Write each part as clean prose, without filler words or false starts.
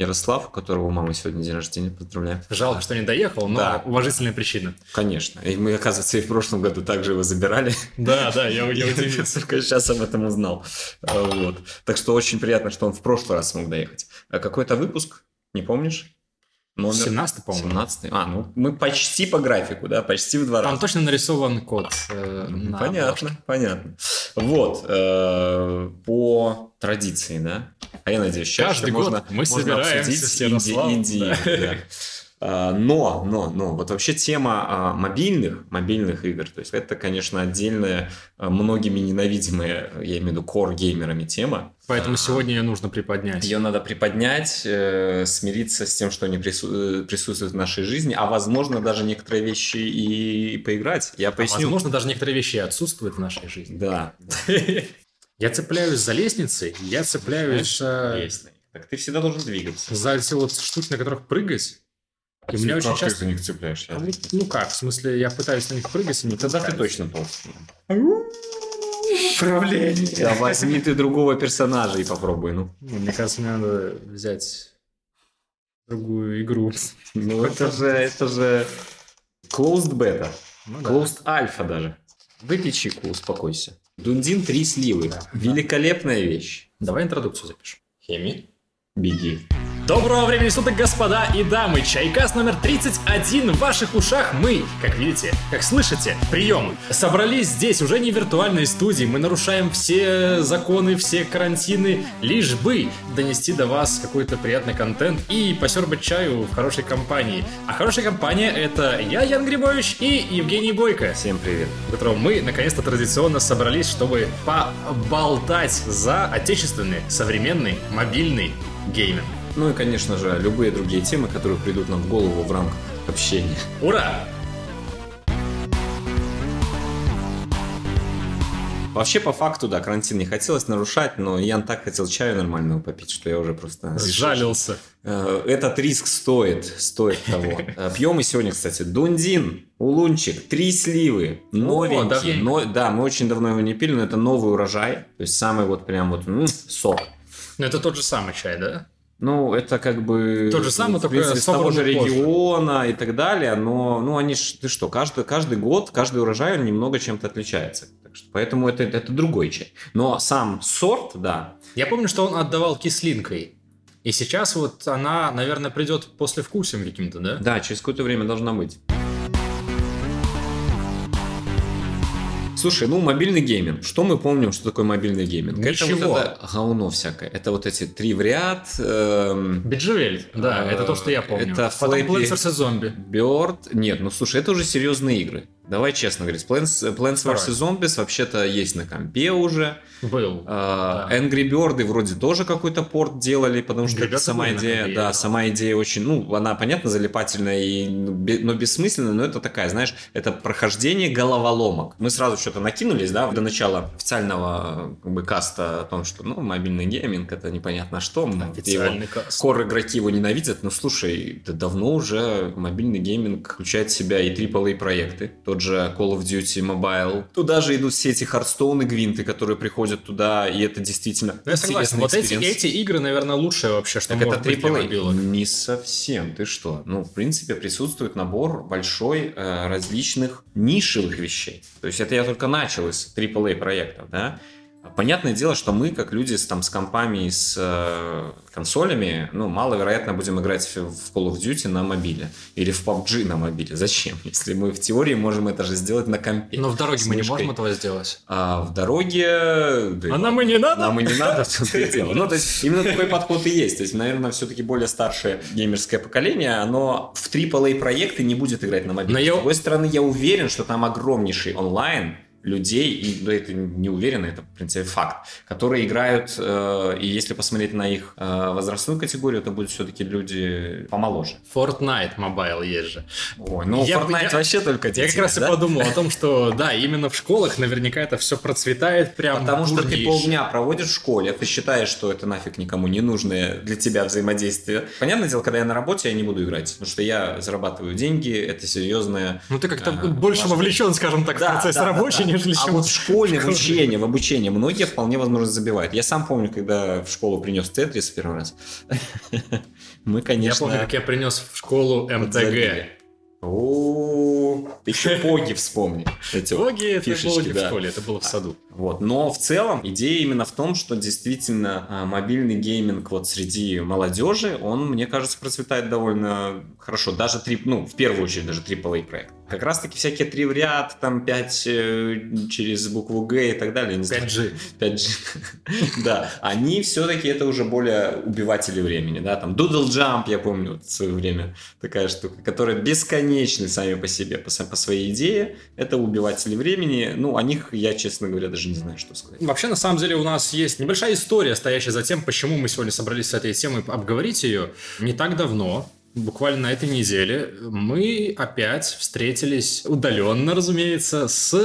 Ярослав, у которого мама сегодня день рождения, поздравляю. Жалко, что не доехал, но да. Уважительная причина. Конечно. И мы, оказывается, и в прошлом году также его забирали. Да, я удивился. Только сейчас об этом узнал. Вот. Так что очень приятно, что он в прошлый раз смог доехать. А какой-то выпуск, не помнишь? Номер... 17-й, по-моему. 17-й. Мы почти по графику, да, почти в два раза. Там точно нарисован код. Понятно. Вот, по традиции, да. А я надеюсь, сейчас каждый год мы собираемся с Ярославом. Но вот вообще тема мобильных игр, то есть это, конечно, отдельная, многими ненавидимая, я имею в виду, кор-геймерами тема. Поэтому сегодня ее нужно приподнять. Ее надо приподнять, смириться с тем, что они присутствуют в нашей жизни, а возможно даже некоторые вещи и поиграть. Я поясню. Возможно даже некоторые вещи и отсутствуют в нашей жизни. Да. Я цепляюсь за лестницей, я цепляюсь... Так ты всегда должен двигаться. За эти вот штуки, на которых прыгать... И меня очень часто... ты за них цепляешь? В смысле, я пытаюсь на них прыгать, и не тогда ты точно толстый. Управление. Да, возьми ты другого персонажа и попробуй, ну. Мне кажется, мне надо взять другую игру. Ну, это же closed beta. Closed alpha даже. Выпей чайку, успокойся. Дундин 3 сливы. Великолепная вещь. Давай интродукцию запишем. Хеми. Беги. Доброго времени суток, господа и дамы! Чайкас номер 31 в ваших ушах. Мы, как видите, как слышите, прием. Собрались здесь уже не в виртуальной студии. Мы нарушаем все законы, все карантины, лишь бы донести до вас какой-то приятный контент и посербать чаю в хорошей компании. А хорошая компания — это я, Ян Грибович, и Евгений Бойко. Всем привет. У которого мы, наконец-то, традиционно собрались, чтобы поболтать за отечественный, современный, мобильный гейминг. Ну и, конечно же, любые другие темы, которые придут нам в голову в рамках общения. Ура! Вообще, по факту, да, карантин не хотелось нарушать, но Ян так хотел чаю нормального попить, что я уже просто... Сжалился. Этот риск стоит того. Пьем мы сегодня, кстати, дундин, улунчик, 3 сливы, новенький. Да, мы очень давно его не пили, но это новый урожай, то есть самый вот прям вот сок. Но это тот же самый чай, да? Ну, это как бы... Тот же самый, только из того же региона и так далее, но они ж... Ты что, каждый год, каждый урожай немного чем-то отличается. Так что, поэтому это другой чай. Но сам сорт, да. Я помню, что он отдавал кислинкой. И сейчас вот она, наверное, придет послевкусием каким-то, да? Да, через какое-то время должна быть. Слушай, мобильный гейминг. Что мы помним, что такое мобильный гейминг? Ничего. Это говно всякое. Это вот эти 3 в ряд. Биджевель. Да, это то, что я помню. Это Plants vs. Zombies. Bird. Нет, слушай, это уже серьезные игры. Давай честно говорить. Plants vs. Zombies вообще-то есть на компе уже. Был. Angry Birds вроде тоже какой-то порт делали, потому что это сама идея. Да, сама идея очень, она, понятно, залипательная, но бессмысленная, но это такая, знаешь, это прохождение головоломок. Мы сразу что-то накинулись, да, до начала официального каста о том, что, мобильный гейминг, это непонятно что. Официальный каст. Скоро игроки его ненавидят, слушай, это давно уже мобильный гейминг включает в себя и AAA проекты, тот же Call of Duty Mobile. Туда же идут все эти Hearthstone и Gwint, которые приходят туда, и это действительно интересный экспириенс. Вот эти игры, наверное, лучшие вообще, что может быть для мобилок. Не совсем, ты что? В принципе, присутствует набор большой различных нишевых вещей. То есть это я только начал из AAA проектов, да. Понятное дело, что мы, как люди с компами и с консолями, маловероятно будем играть в Call of Duty на мобиле. Или в PUBG на мобиле. Зачем? Если мы в теории можем это же сделать на компе. Но в дороге мы не можем этого сделать. А в дороге... Да, нам и не надо. Нам и не надо, в том-то и дело. То есть именно такой подход и есть. То есть, наверное, все-таки более старшее геймерское поколение, оно в AAA проекты не будет играть на мобиле. С другой стороны, я уверен, что там огромнейший онлайн людей, и это не уверенно, это, в принципе, факт, которые играют, и если посмотреть на их возрастную категорию, это будут все-таки люди помоложе. Fortnite Mobile есть же. Ой, Fortnite вообще только дети. Я как раз и подумал о том, что, да, именно в школах наверняка это все процветает прям. Потому что ты полдня проводишь в школе, ты считаешь, что это нафиг никому не нужное для тебя взаимодействие. Понятное дело, когда я на работе, я не буду играть, потому что я зарабатываю деньги, это серьезное... ты как-то больше вовлечен, скажем так, в процесс рабочий. А вот в школе, в обучении многие вполне возможно забивают. Я сам помню, когда в школу принес Тетрис в первый раз. мы, конечно... Я помню, как я принес в школу МТГ. О, ты еще поги вспомни. Поги, это было не в школе, это было в саду. Вот, но в целом идея именно в том, что действительно мобильный гейминг вот среди молодежи, он, мне кажется, процветает довольно хорошо. Даже в первую очередь даже AAA проект. Как раз таки всякие 3 в ряд, там 5 через букву Г и так далее. 5G. 5G. Да, они все-таки это уже более убиватели времени, да, там Doodle Jump, я помню, в свое время такая штука, которая бесконечны сами по себе, по своей идее, это убиватели времени, ну, о них я, честно говоря, даже не знаю, что сказать. Вообще, на самом деле, у нас есть небольшая история, стоящая за тем, почему мы сегодня собрались с этой темой обговорить ее. Не так давно, буквально на этой неделе, мы опять встретились удаленно, разумеется, с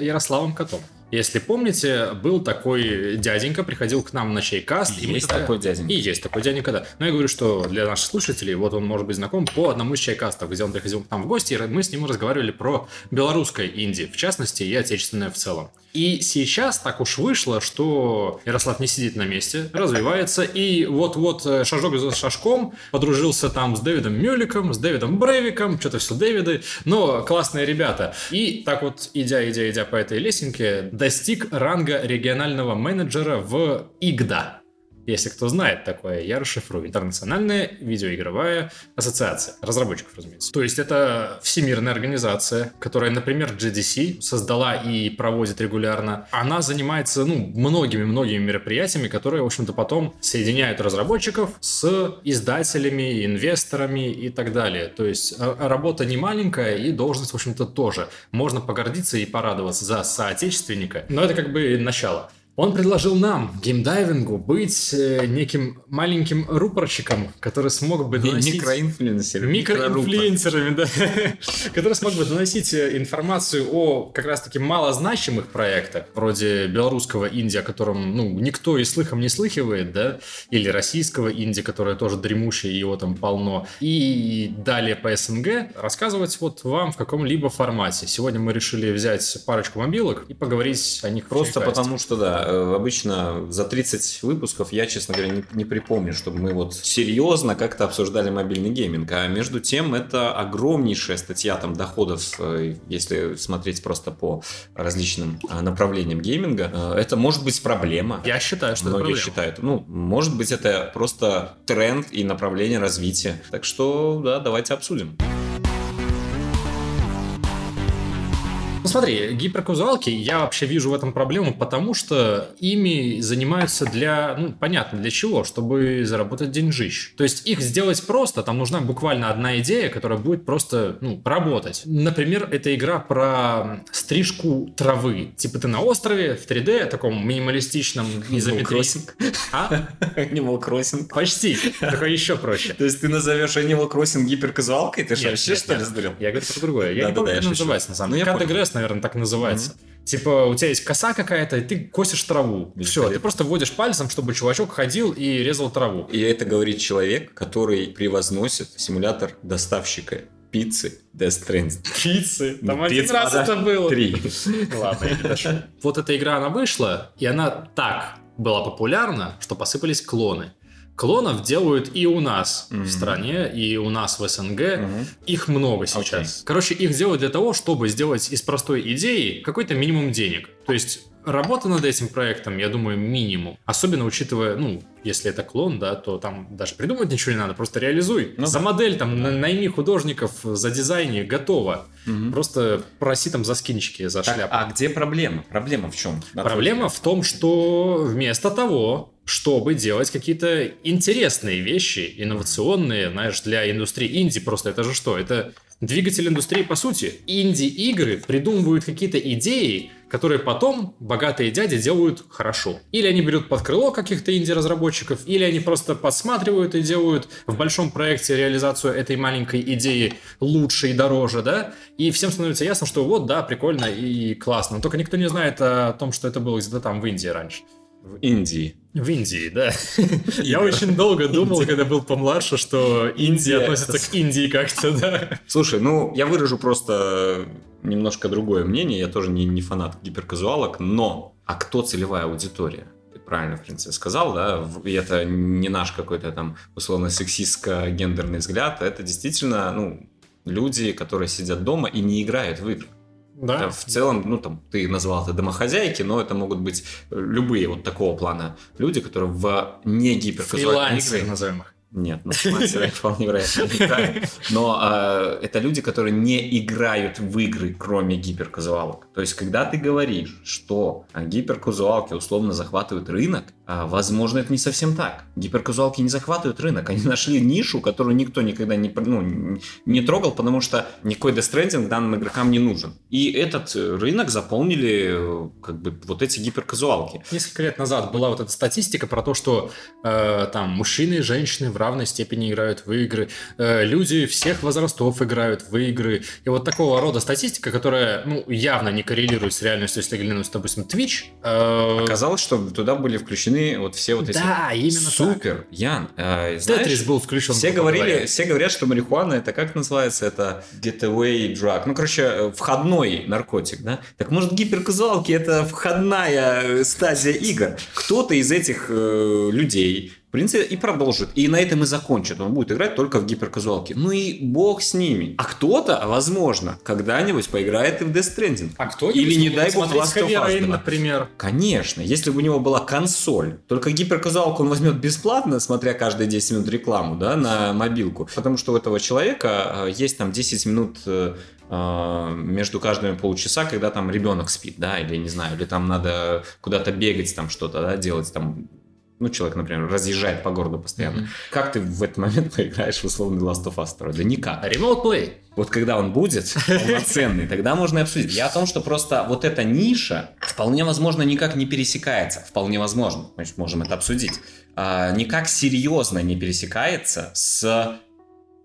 Ярославом Котом. Если помните, был такой дяденька, приходил к нам на чайкаст. И есть такой дяденька, да. Но я говорю, что для наших слушателей, вот он может быть знаком по одному из чайкастов, где он приходил к нам в гости, и мы с ним разговаривали про белорусское инди, в частности, и отечественное в целом. И сейчас так уж вышло, что Ярослав не сидит на месте, развивается, и вот-вот шажок за шажком подружился там с Дэвидом Мюликом, с Дэвидом Брейвиком, что-то все Дэвиды, но классные ребята. И так вот, идя по этой лесенке, достиг ранга регионального менеджера в ИГДА. Если кто знает такое, я расшифрую. Интернациональная видеоигровая ассоциация. Разработчиков, разумеется. То есть это всемирная организация, которая, например, GDC создала и проводит регулярно. Она занимается, многими-многими мероприятиями, которые, в общем-то, потом соединяют разработчиков с издателями, инвесторами и так далее. То есть работа не маленькая и должность, в общем-то, тоже. Можно погордиться и порадоваться за соотечественника. Но это как бы начало. Он предложил нам, геймдайвингу, быть неким маленьким рупорщиком, который смог бы доносить... Микроинфлюенсерами, да. Который смог бы доносить информацию о как раз-таки малозначимых проектах, вроде белорусского инди, о котором, никто и слыхом не слыхивает, да, или российского инди, которое тоже дремущее, его там полно, и далее по СНГ рассказывать вот вам в каком-либо формате. Сегодня мы решили взять парочку мобилок и поговорить о них. Просто потому что, да, обычно за 30 выпусков я, честно говоря, не припомню, чтобы мы вот серьезно как-то обсуждали мобильный гейминг. А между тем, это огромнейшая статья там доходов, если смотреть просто по различным направлениям гейминга. Это может быть проблема. Я считаю, что многие считают. Может быть, это просто тренд и направление развития. Так что, да, давайте обсудим. Смотри, гиперказуалки, я вообще вижу в этом проблему, потому что ими занимаются для, понятно, для чего, чтобы заработать деньжищ. То есть их сделать просто, там нужна буквально одна идея, которая будет просто, работать. Например, это игра про стрижку травы. Типа ты на острове, в 3D, таком минималистичном изометричном. Animal Crossing. Почти. Такое еще проще. То есть ты назовешь Animal Crossing гиперказуалкой? Ты же вообще что ли сдурил? Я говорю про другое. Я не помню, как называется на самом деле. Наверное, так называется. Mm-hmm. Типа, у тебя есть коса какая-то, и ты косишь траву. Все, ты просто вводишь пальцем, чтобы чувачок ходил и резал траву. И это говорит человек, который превозносит симулятор доставщика пиццы Death Stranding. Пиццы? Там один раз это было. 3. Ладно, я не дошел. Вот эта игра, она вышла, и она так была популярна, что посыпались клоны. Клонов делают и у нас в стране, и у нас в СНГ. Их много сейчас. Короче, их делают для того, чтобы сделать из простой идеи какой-то минимум денег. То есть работа над этим проектом, я думаю, минимум. Особенно учитывая, если это клон, да, то там даже придумать ничего не надо, просто реализуй. За модель там найми художников, за дизайне, готово. Просто проси там за скинчики, за шляпу. А где проблема? Проблема в чем? Проблема в том, что вместо того, чтобы делать какие-то интересные вещи, инновационные, знаешь, для индустрии инди просто, это же что? Это двигатель индустрии по сути. Инди-игры придумывают какие-то идеи, которые потом богатые дяди делают хорошо. Или они берут под крыло каких-то инди-разработчиков, или они просто подсматривают и делают в большом проекте реализацию этой маленькой идеи лучше и дороже, да? И всем становится ясно, что вот, да, прикольно и классно. Но только никто не знает о том, что это было где-то там в Индии раньше. В Индии. В Индии, да. Я очень долго думал, когда был помладше, что Индия относится к Индии как-то, да. Слушай, я выражу просто немножко другое мнение. Я тоже не фанат гиперказуалок, но... А кто целевая аудитория? правильно, в принципе, сказал, да, и это не наш какой-то там условно сексистско-гендерный взгляд, это действительно, ну, люди, которые сидят дома и не играют в игры. Да. В целом, ну, там, ты назвал это домохозяйки, но это могут быть любые вот такого плана люди, которые в не гиперказуальные игры, назовем их. Нет, ну, фрилансеры вполне вероятно. Но это люди, которые не играют в игры, кроме гиперказуалок. То есть, когда ты говоришь, что гиперказуалки условно захватывают рынок, возможно, это не совсем так. Гиперказуалки не захватывают рынок. Они нашли нишу, которую никто никогда не трогал, потому что никакой Death Stranding данным игрокам не нужен. И этот рынок заполнили как бы вот эти гиперказуалки. Несколько лет назад была вот эта статистика про то, что там мужчины и женщины в равной степени играют в игры, люди всех возрастов играют в игры. И вот такого рода статистика, которая, ну, явно не коррелирует с реальностью, если глянуть, допустим, Twitch. Оказалось, что туда были включены вот все вот эти... Да, именно супер, так. Ян, знаешь... Тетрис был включен. Все говорят, что марихуана, это как называется? Это getaway drug. Ну, короче, входной наркотик, да? Так может, гиперказуалки — это входная стадия игр? Кто-то из этих людей... В принципе, и продолжит. И на этом и закончит. Он будет играть только в гиперказуалки. Ну и бог с ними. А кто-то, возможно, когда-нибудь поиграет и в Death Stranding. А кто-нибудь или, не дай бог, Last of Us 2, например. Конечно. Если бы у него была консоль. Только гиперказуалку он возьмет бесплатно, смотря каждые 10 минут рекламу, да, на мобилку. Потому что у этого человека есть там 10 минут... между каждыми полчаса, когда там ребенок спит, да, или не знаю, или там надо куда-то бегать, там что-то, да, делать, там, ну, человек, например, разъезжает по городу постоянно. Mm-hmm. Как ты в этот момент поиграешь в условный Last of Us 2? Да никак. Remote play. Вот когда он будет полноценный, тогда можно и обсудить. Я о том, что просто вот эта ниша вполне возможно никак не пересекается. Вполне возможно. Значит, можем это обсудить. Никак серьезно не пересекается с,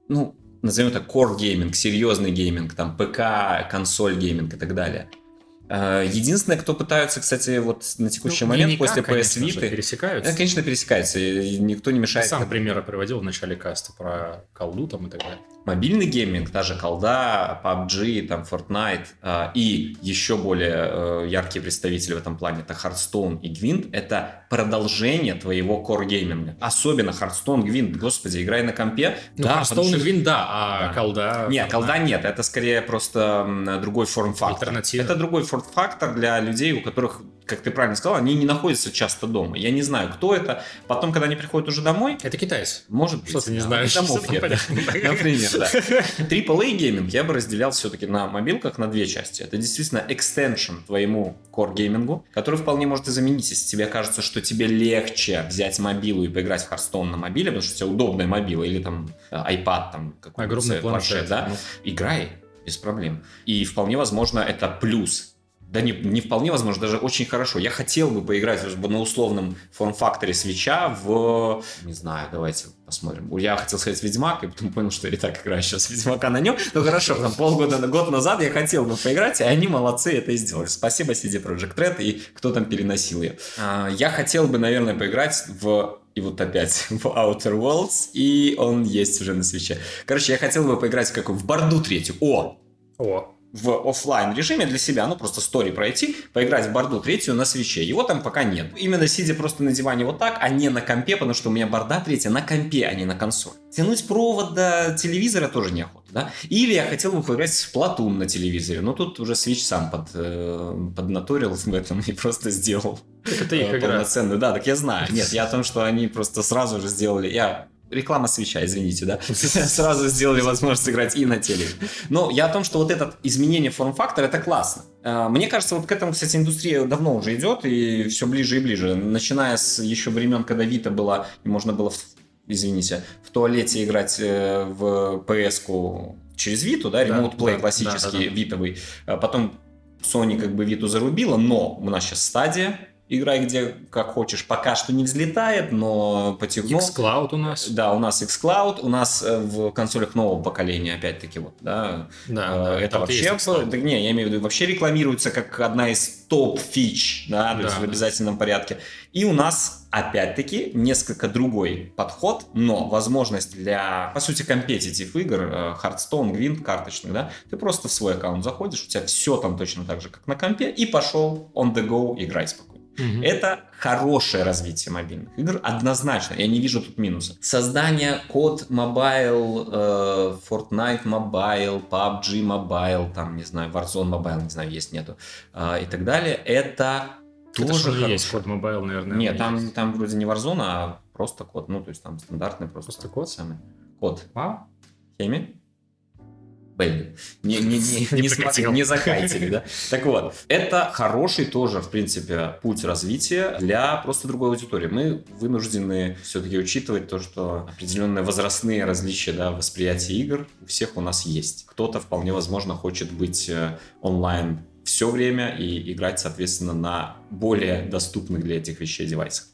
ну, назовем это core гейминг, серьезный гейминг, там, ПК, консоль гейминг и так далее. Единственное, кто пытаются, кстати, вот на текущий момент никак, после PS Vita пересекаются. Это, конечно, пересекаются, и никто не мешает. Я сам примеры приводил в начале каста про колду там и так далее. Мобильный гейминг, та же колда, PUBG, там, Fortnite, и еще более яркие представители в этом плане, это Hearthstone и Gwint, это продолжение твоего кор-гейминга. Особенно Hearthstone, Gwint, господи, играй на компе. Ну, да, Hearthstone и Gwint, да, а да. Колда... Нет, колда нет, это скорее просто другой форм-фактор. Это другой форм-фактор для людей, у которых... как ты правильно сказал, они не находятся часто дома. Я не знаю, кто это. Потом, когда они приходят уже домой... Это китайцы. Может быть. Что-то не знаешь. Домов нет. Например, да. AAA гейминг я бы разделял все-таки на мобилках на две части. Это действительно экстеншн твоему кор-геймингу, который вполне может и заменить, если тебе кажется, что тебе легче взять мобилу и поиграть в Hearthstone на мобиле, потому что у тебя удобная мобила или там iPad, там какой-то планшет, да? Играй без проблем. И вполне возможно, это плюс. Да не вполне возможно, даже очень хорошо. Я хотел бы поиграть на условном форм-факторе Свитча в... Не знаю, давайте посмотрим. Я хотел сказать Ведьмак, и потом понял, что я и так играю сейчас Ведьмака на нем. Ну хорошо, там полгода, год назад я хотел бы поиграть, и они молодцы, это и сделали. Спасибо CD Projekt Red и кто там переносил ее. Я хотел бы, наверное, поиграть в... И вот опять в Outer Worlds, и он есть уже на Свитче. Короче, я хотел бы поиграть в какую? В Борду третью. О! В офлайн режиме для себя, ну просто стори пройти, поиграть в Борду третью на свече. Его там пока нет. Именно сидя просто на диване вот так, а не на компе, потому что у меня Борда третья на компе, а не на консоль. Тянуть провод до телевизора тоже неохота, да? Или я хотел бы поиграть в Splatoon на телевизоре, но тут уже Switch сам поднаторил в этом и просто сделал полноценную. Да, так я знаю. Нет, я о том, что они просто сразу же сделали... Реклама свеча, извините, да? Сразу сделали возможность играть и на теле. Но я о том, что вот это изменение форм-фактора, это классно. Мне кажется, вот к этому, кстати, индустрия давно уже идет, и все ближе и ближе. Начиная с еще времен, когда Vita была, и можно было, в туалете играть в PS-ку через Vita, да, Remote Play классический, Vita-вый. Потом Sony как бы Vita зарубила, но у нас сейчас стадия. Играй где как хочешь, пока что не взлетает, но потихоньку. Xcloud у нас. Да, у нас Xcloud, у нас в консолях нового поколения, опять-таки, вот, да. Да, это вообще. Да, не, я имею в виду, вообще рекламируется как одна из топ-фич, да, да, то есть в обязательном порядке. И у нас, опять-таки, несколько другой подход, но возможность для, по сути, компетитив игр, Hearthstone, Gwint, карточных, да, ты просто в свой аккаунт заходишь, у тебя все там точно так же, как на компе, и пошел on the go играть спокойно. Угу. Это хорошее развитие мобильных игр, однозначно. Я не вижу тут минуса. Создание COD Mobile, Fortnite Mobile, PUBG Mobile, там, не знаю, Warzone Mobile, не знаю, есть, нету, и так далее. Это тоже хорошо. Есть COD Mobile, наверное. Нет, там вроде не Warzone, а просто COD. Ну, то есть там стандартный просто COD самый. COD. А? Хеми? Бэйби. Не закайтили, да? Так вот, это хороший тоже, в принципе, путь развития для просто другой аудитории. Мы вынуждены все-таки учитывать то, что определенные возрастные различия, да, восприятия игр у всех у нас есть. Кто-то, вполне возможно, хочет быть онлайн все время и играть, соответственно, на более доступных для этих вещей девайсах.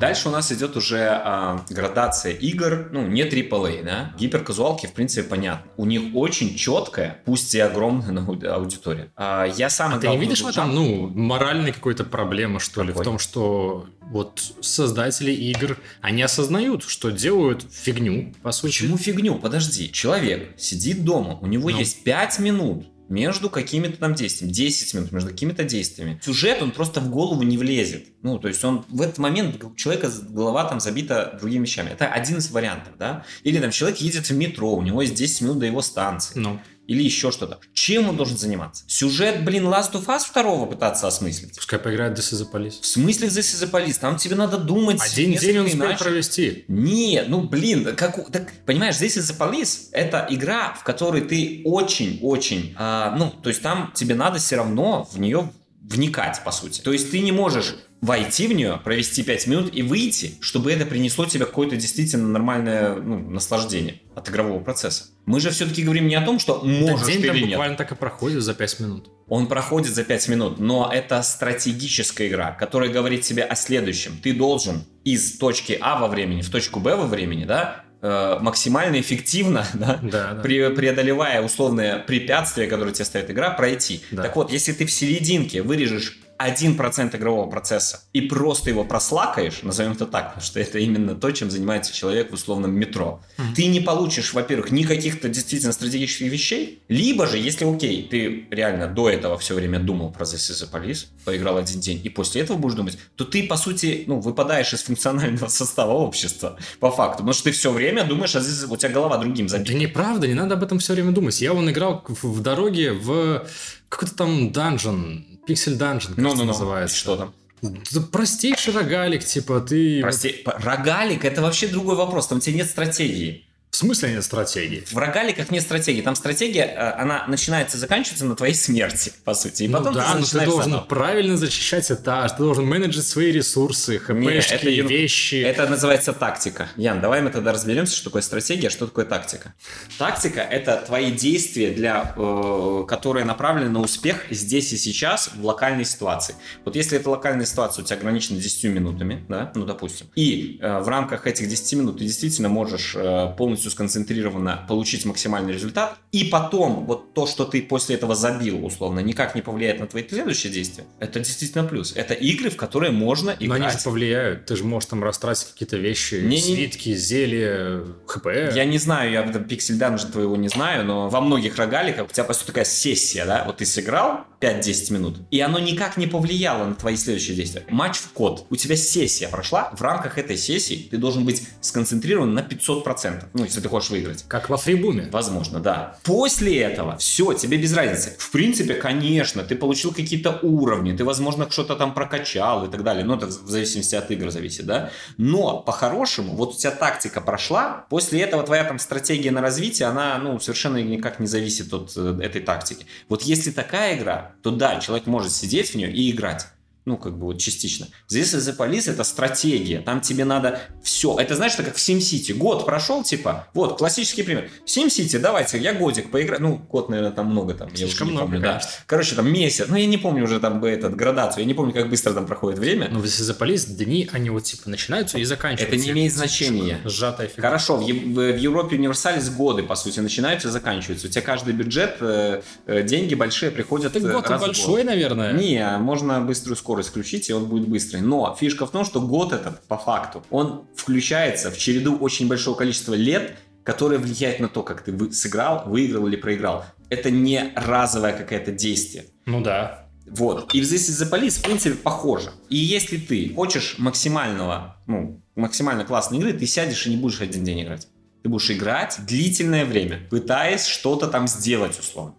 Дальше у нас идет уже градация игр, ну, не AAA, да, гиперказуалки, в принципе, понятно. У них очень четкая, пусть и огромная аудитория. Я сам ты не видишь в этом, ну, моральной какой-то проблемы, что какой? Ли, в том, что вот создатели игр, они осознают, что делают фигню, по сути. Почему фигню? Подожди, человек сидит дома, у него есть 5 минут. Между какими-то там действиями, 10 минут между какими-то действиями. Сюжет, он просто в голову не влезет. Ну, то есть он в этот момент, у человека голова там забита другими вещами. Это один из вариантов, да? Или там человек едет в метро, у него есть 10 минут до его станции. Ну. Или еще что-то. Чем он должен заниматься? Сюжет, блин, Last of Us 2 пытаться осмыслить? Пускай поиграет в This is the Police. В смысле в This is the Police? Там тебе надо думать. Один день он успеет провести. Не, ну блин, как, так, понимаешь, This is the Police это игра, в которой ты очень-очень, ну, то есть там тебе надо все равно в нее вникать, по сути. То есть ты не можешь войти в нее, провести 5 минут и выйти, чтобы это принесло тебе какое-то действительно нормальное, ну, наслаждение от игрового процесса. Мы же все-таки говорим не о том, что можешь ты или нет. День буквально так и проходит за 5 минут. Он проходит за 5 минут, но это стратегическая игра, которая говорит тебе о следующем. Ты должен из точки А во времени в точку Б во времени, да, максимально эффективно, да, да, преодолевая условные препятствия, которые тебе ставит игра, пройти. Да. Так вот, если ты в серединке вырежешь 1% игрового процесса и просто его прослакаешь, назовем это так, потому что это именно то, чем занимается человек в условном метро, ты не получишь, во-первых, никаких-то действительно стратегических вещей, либо же, если окей, ты реально до этого все время думал про This is the Police, поиграл один день, и после этого будешь думать, то ты, по сути, ну, выпадаешь из функционального состава общества, по факту, потому что ты все время думаешь, а здесь у тебя голова другим забита. Да неправда, не надо об этом все время думать. Я вон играл в дороге в какой-то там данжен, Pixel Dungeon, кажется, называется. Что там? Простейший рогалик, типа ты... Рогалик — это вообще другой вопрос, там у тебя нет стратегии. В смысле нет стратегии? В рогаликах нет стратегии. Там стратегия, она начинается и заканчивается на твоей смерти, по сути. И ну потом да, ты но ты должен правильно защищать этаж, ты должен менеджить свои ресурсы, хпшки, вещи. Это называется тактика. Ян, давай мы тогда разберемся, что такое стратегия, что такое тактика. Тактика — это твои действия, которые направлены на успех здесь и сейчас в локальной ситуации. Вот если эта локальная ситуация у тебя ограничена 10 минутами, да, ну допустим, и в рамках этих 10 минут ты действительно можешь полностью сконцентрированно получить максимальный результат, и потом вот то, что ты после этого забил, условно, никак не повлияет на твои следующие действия, это действительно плюс. Это игры, в которые можно играть. Но они же повлияют. Ты же можешь там растратить какие-то вещи, свитки, зелья, хп. Я не знаю, я в этом Pixel Dungeon твоего не знаю, но во многих рогаликах у тебя просто такая сессия, да? Вот ты сыграл 5-10 минут, и оно никак не повлияло на твои следующие действия. Матч в код. У тебя сессия прошла, в рамках этой сессии ты должен быть сконцентрирован на 500%. Ну, если ты хочешь выиграть. Как во FreeBoom. Возможно, да. После этого все, тебе без разницы. В принципе, конечно, ты получил какие-то уровни, ты, возможно, что-то там прокачал и так далее. Ну, это в зависимости от игр зависит, да. Но, по-хорошему, вот у тебя тактика прошла, после этого твоя там стратегия на развитие, она, ну, совершенно никак не зависит от этой тактики. Вот если такая игра, то да, человек может сидеть в нее и играть. Ну, как бы вот частично. This is the Police — это стратегия. Там тебе надо все. Это, знаешь, как в SimCity. Год прошел, типа. Вот, классический пример. SimCity, давайте, я годик поиграю. Ну, год, наверное, там много. Там, слишком я уже не много, помню, да. Короче, там месяц. Ну, я не помню уже там градацию. Я не помню, как быстро там проходит время. Ну, в This is the Police дни, они вот типа начинаются и заканчиваются. Это не имеет значения. Сжатая фигура. Хорошо, в Европе Универсалис годы, по сути, начинаются и заканчиваются. У тебя каждый бюджет, деньги большие приходят так год раз большой, в год. Наверное. Не, можно быструю скорость исключить, и он будет быстрый. Но фишка в том, что год этот, по факту, он включается в череду очень большого количества лет которое влияет на то, как ты сыграл, выиграл или проиграл. Это не разовое какое-то действие. Ну да. Вот. И в This is the Police, в принципе, похоже. И если ты хочешь максимального, максимально классной игры, ты сядешь и не будешь один день играть. Ты будешь играть длительное время, пытаясь что-то там сделать, условно.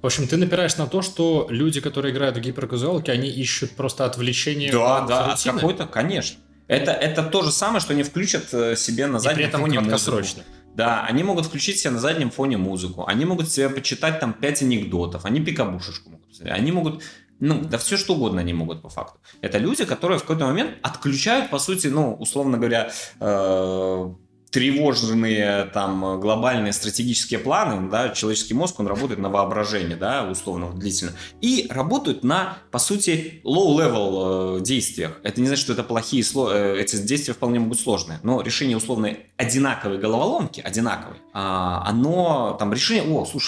В общем, ты напираешь на то, что люди, которые играют в гиперказуалки, они ищут просто отвлечение. Да, от какой-то, конечно. Это то же самое, что они включат себе на заднем фоне краткосрочно. Музыку. Да, они могут включить себе на заднем фоне музыку, они могут себе почитать там 5 анекдотов, они пикабушечку могут. Они могут, все что угодно они могут по факту. Это люди, которые в какой-то момент отключают, по сути, условно говоря, тревожные там глобальные стратегические планы, да, человеческий мозг, он работает на воображение, да, условно, длительно, и работают на, по сути, low-level действиях. Это не значит, что это плохие, эти действия вполне могут быть сложные, но решение условно одинаковой головоломки,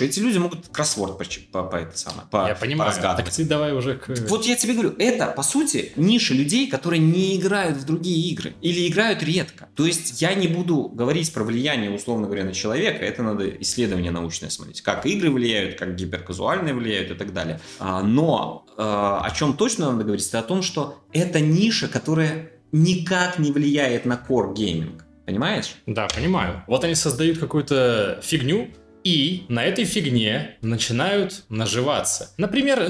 эти люди могут кроссворд разгадывать. Так ты давай уже к... Вот я тебе говорю, это, по сути, ниша людей, которые не играют в другие игры или играют редко. То есть я не буду говорить про влияние, условно говоря, на человека, это надо исследование научное смотреть. Как игры влияют, как гиперказуальные влияют и так далее. Но о чем точно надо говорить, это о том, что это ниша, которая никак не влияет на кор-гейминг. Понимаешь? Да, понимаю. Вот они создают какую-то фигню, и на этой фигне начинают наживаться. Например,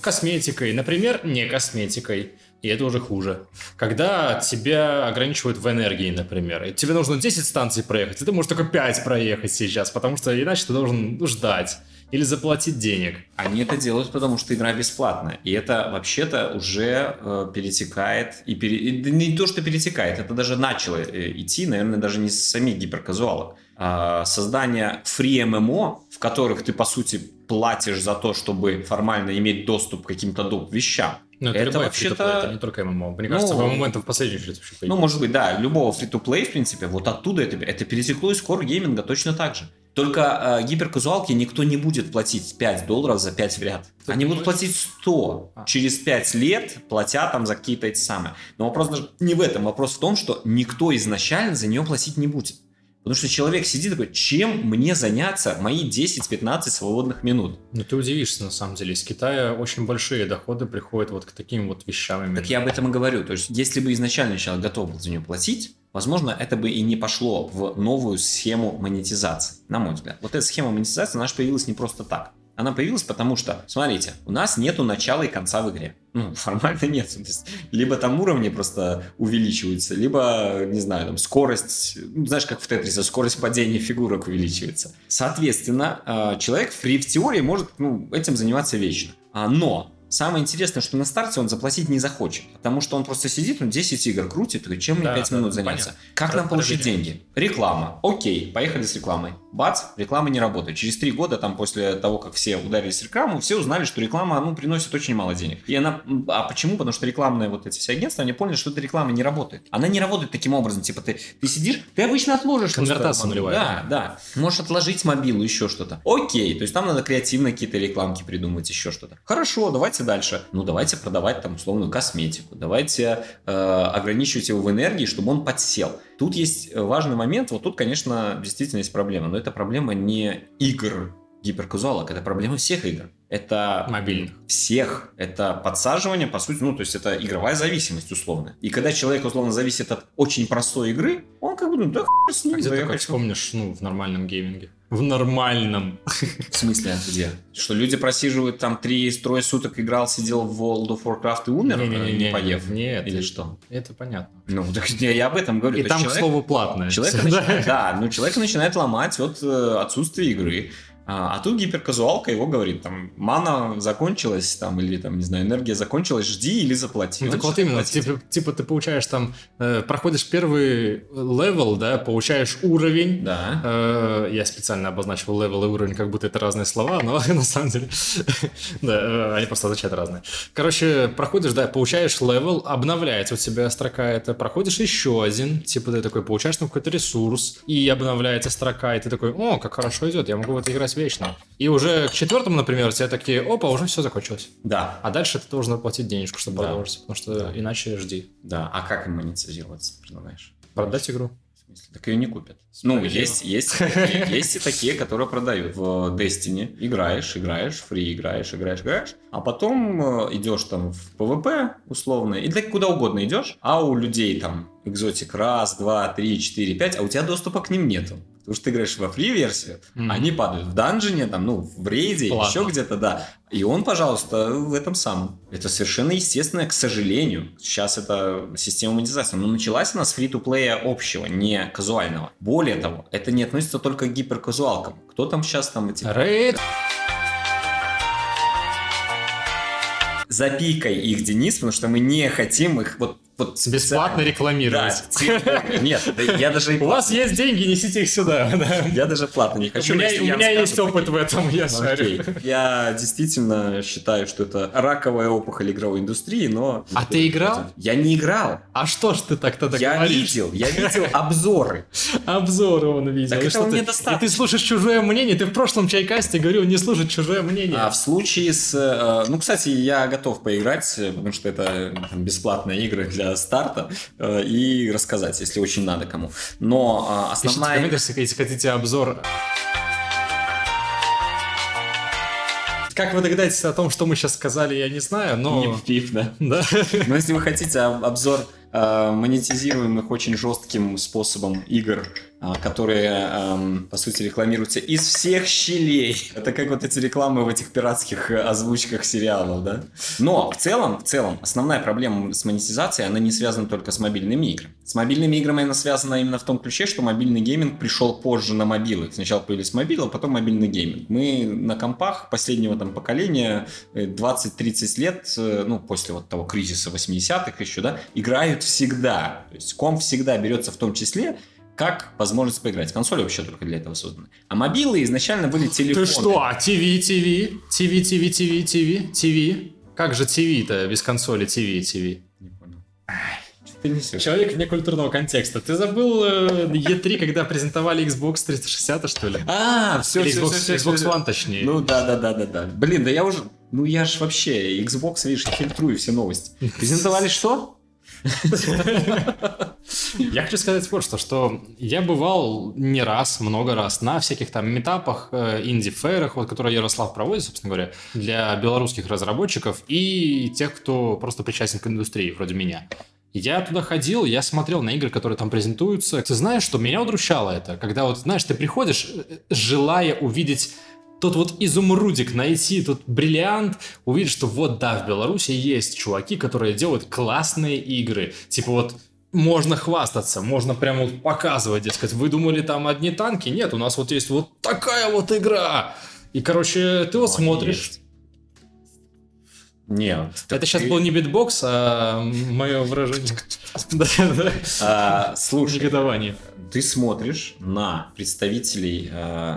косметикой, например, не косметикой. И это уже хуже. Когда тебя ограничивают в энергии, например, и тебе нужно 10 станций проехать, и ты можешь только 5 проехать сейчас, потому что иначе ты должен ждать или заплатить денег. Они это делают, потому что игра бесплатная. И это вообще-то уже перетекает. Не то, что перетекает, это даже начало идти, наверное, даже не с самих гиперказуалок. Создание free MMO, в которых ты, по сути, платишь за то, чтобы формально иметь доступ к каким-то доп. Вещам. Но это любой фри-то-плей, это не только ММО. Мне кажется, в момент в последний очередь вообще появилось. Может быть, да, любого фри-то-плей, в принципе, вот оттуда это перетекло из кор-гейминга точно так же. Только гиперказуалки никто не будет платить $5 за 5 в ряд. Они будут платить 100 через 5 лет, платя там за какие-то эти самые. Но вопрос даже не в этом, вопрос в том, что никто изначально за нее платить не будет. Потому что человек сидит такой, чем мне заняться мои 10-15 свободных минут? Ты удивишься, на самом деле. Из Китая очень большие доходы приходят вот к таким вот вещам. Именно. Так я об этом и говорю. То есть, если бы изначально человек готов был за нее платить, возможно, это бы и не пошло в новую схему монетизации, на мой взгляд. Вот эта схема монетизации, она же появилась не просто так. Она появилась потому, что, смотрите, у нас нету начала и конца в игре. Формально нет. То есть, либо там уровни просто увеличиваются, либо, не знаю, там скорость, знаешь, как в Тетрисе, скорость падения фигурок увеличивается. Соответственно, человек в теории может этим заниматься вечно. Но самое интересное, что на старте он заплатить не захочет, потому что он просто сидит, 10 игр крутит, и чем мне 5 минут заняться? Понятно. Как нам получить деньги? Реклама. Окей, поехали с рекламой. Бац, реклама не работает. Через 3 года, после того, как все ударились в рекламу, все узнали, что реклама, приносит очень мало денег. А почему? Потому что рекламные вот эти все агентства, они поняли, что эта реклама не работает. Она не работает таким образом. Типа ты сидишь, ты обычно отложишь. Конвертация нулевая. Да. Можешь отложить мобилу, еще что-то. Окей, то есть там надо креативно какие-то рекламки придумывать, еще что-то. Хорошо, давайте дальше. Давайте продавать там условную косметику. Давайте ограничивать его в энергии, чтобы он подсел. Тут есть важный момент, вот тут, конечно, действительно есть проблема, но это проблема не игр гиперказуалок, это проблема всех игр. Это мобильных. Всех. Это подсаживание, по сути, то есть это игровая зависимость условно. И когда человек условно зависит от очень простой игры, он как бы, хуй с ним. А где ты как вспомнишь, в нормальном гейминге? В нормальном. В смысле, где? Что люди просиживают там 3-3 суток, играл, сидел в World of Warcraft и умер, не поев? Нет. Или что? Это понятно. Так я об этом говорю. И там, к слову, платное. Человек начинает ломать от отсутствия игры. А тут гиперказуалка его говорит, мана закончилась, или, энергия закончилась, жди или заплати. Так вот именно, типа ты получаешь проходишь первый левел, да, получаешь уровень. Да. Я специально обозначил левел и уровень, как будто это разные слова, но на самом деле, да, они просто означают разные. Короче, проходишь, да, получаешь левел, обновляется у тебя строка эта, проходишь еще один, ты такой получаешь какой-то ресурс, и обновляется строка, и ты такой, как хорошо идет, я могу в это играть вечно. И уже к 4-му, например, у тебя такие, уже все закончилось. Да. А дальше ты должен платить денежку, чтобы продолжить, потому что иначе жди. Да. А как им монетизироваться, предлагаешь? Продать игру. Так ее не купят. Ну, есть и такие, которые продают. В Destiny играешь, фри играешь. А потом идешь там в PvP условно, и так куда угодно идешь, а у людей там экзотик 1, 2, 3, 4, 5, а у тебя доступа к ним нету. Потому что ты играешь во фри-версию, они падают в данжине, там, ну, в рейде, еще где-то, да. И он, пожалуйста, в этом самом. Это совершенно естественно, к сожалению. Сейчас это система монетизации. Но началась она с фри-то-плея общего, не казуального. Более того, это не относится только к гиперказуалкам. Кто там сейчас там эти... Рейд! Запикай их, Денис, потому что мы не хотим их вот бесплатно рекламировать. Да, нет, да, я даже... У вас есть деньги, несите их сюда. Да. Я даже платно не хочу. У меня есть опыт в этом, я шарю. Я действительно считаю, что это раковая опухоль игровой индустрии, но... А ты играл? Я не играл. А что ж ты так-то так говоришь? Я видел обзоры. Обзоры он видел. Так этого мне достаточно. И ты слушаешь чужое мнение, ты в прошлом чайкасте говорил, не слушать чужое мнение. А в случае с... Ну, кстати, я готов поиграть, потому что это бесплатные игры для старта, и рассказать, если очень надо кому. Но основная... Пишите, если хотите обзор... Как вы догадаетесь о том, что мы сейчас сказали, я не знаю, но... Не пип, да. Но если вы хотите обзор монетизируемых очень жестким способом игр, которые, по сути, рекламируются из всех щелей. Это как вот эти рекламы в этих пиратских озвучках сериалов, да? Но в целом, основная проблема с монетизацией, она не связана только с мобильными играми. С мобильными играми она связана именно в том ключе, что мобильный гейминг пришел позже на мобилы. Сначала появились мобилы, а потом мобильный гейминг. Мы на компах последнего там поколения 20-30 лет, ну, после вот того кризиса 80-х еще, да, играют всегда. То есть комп всегда берется в том числе, как возможность поиграть. Консоли вообще только для этого созданы. А мобилы изначально были телефоны. Ты что? ТВ. Как же ТВ-то без консоли? ТВ. Не понял. Человек вне культурного контекста. Ты забыл E3, когда презентовали Xbox 360, что ли? А, все, Xbox One, точнее. Ну да. Блин, да я уже... Ну я ж вообще Xbox, видишь, фильтрую все новости. Презентовали что? Я хочу сказать вот что я бывал не раз, много раз на всяких там митапах, инди-фейрах, вот, которые Ярослав проводит, собственно говоря, для белорусских разработчиков и тех, кто просто причастен к индустрии, вроде меня. Я туда ходил, я смотрел на игры, которые там презентуются. Ты знаешь, что меня удручало это, когда вот, знаешь, ты приходишь, желая увидеть... Тот вот изумрудик найти, тот бриллиант, увидишь, что вот да, в Беларуси есть чуваки, которые делают классные игры. Типа вот можно хвастаться, можно прям вот показывать, дескать, вы думали там одни танки? Нет, у нас вот есть вот такая вот игра. И, короче, ты вот смотришь... Нет. Это сейчас был не битбокс, а мое выражение. Слушай, ты смотришь на представителей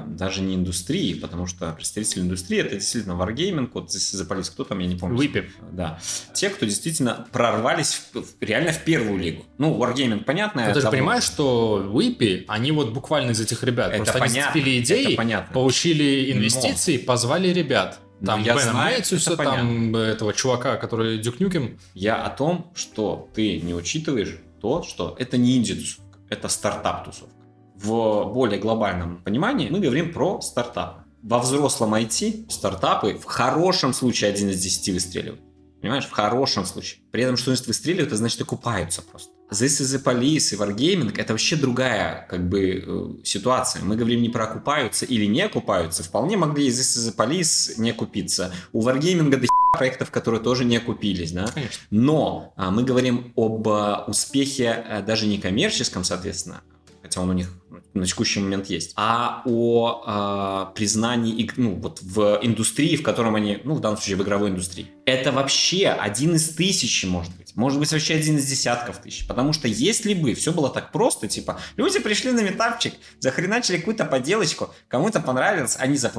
даже не индустрии, потому что представители индустрии это действительно Wargaming, вот здесь запались кто там, я не помню. Выпип. Да. Те, кто действительно прорвались реально в первую лигу. Ну, Wargaming, понятно. Ты же понимаешь, что Выпи, они вот буквально из этих ребят. Просто они сцепили идеи, получили инвестиции, позвали ребят. Там Бена Мэтьюса, там этого чувака, который Дюк Нюкем. Я о том, что ты не учитываешь то, что это не инди-тусовка, это стартап-тусовка. В более глобальном понимании мы говорим про стартап. Во взрослом IT стартапы в хорошем случае 1 из 10 выстреливают. Понимаешь, в хорошем случае. При этом, что если выстреливают, это значит окупаются просто. This is the Police и Wargaming — это вообще другая как бы ситуация. Мы говорим не про окупаются или не окупаются. Вполне могли This is the Police не окупиться. У Wargaming до х** проектов, которые тоже не окупились. Да? Но мы говорим об успехе даже не коммерческом, соответственно, хотя он у них на текущий момент есть, а о признании ну, вот в индустрии, в котором они, ну в данном случае в игровой индустрии. Это вообще 1 из 1000, может быть вообще 1 из десятков тысяч, потому что если бы все было так просто, типа люди пришли на метапчик, захреначили какую-то поделочку, кому-то понравилось, они за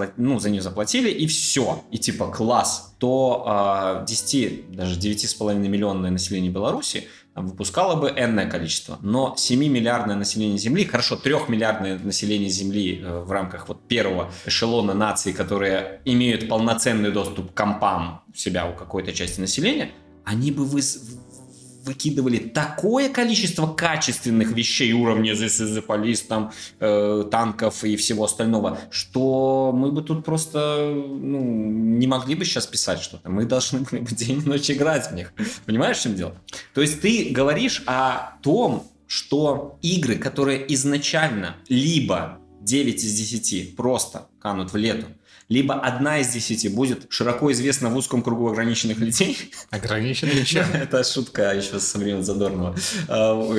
нее заплатили и все, и типа класс, то 10, даже 9,5-миллионное население Беларуси выпускало бы энное количество. Но 7-миллиардное население Земли, хорошо, 3-миллиардное население Земли в рамках вот первого эшелона наций, которые имеют полноценный доступ к компам у себя, у какой-то части населения, они бы выкидывали такое количество качественных вещей уровня This is the Police, там, танков и всего остального, что мы бы тут просто не могли бы сейчас писать что-то. Мы должны были бы день и ночь играть в них. Понимаешь, в чем дело? То есть ты говоришь о том, что игры, которые изначально либо 9 из 10 просто канут в лету, либо 1 из 10 будет широко известна в узком кругу ограниченных людей. Ограниченных чем? Это шутка еще со времен Задорнова.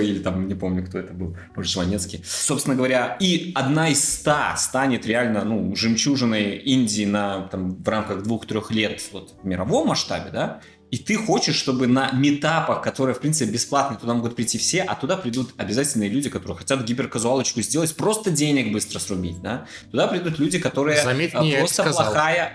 Или там, не помню, кто это был. Может, Жванецкий. Собственно говоря, и 1 из 100 станет реально жемчужиной Индии в рамках 2-3 лет в мировом масштабе, да? И ты хочешь, чтобы на митапах, которые, в принципе, бесплатные, туда могут прийти все, а туда придут обязательные люди, которые хотят гиперказуалочку сделать, просто денег быстро срубить, да? Туда придут люди, которые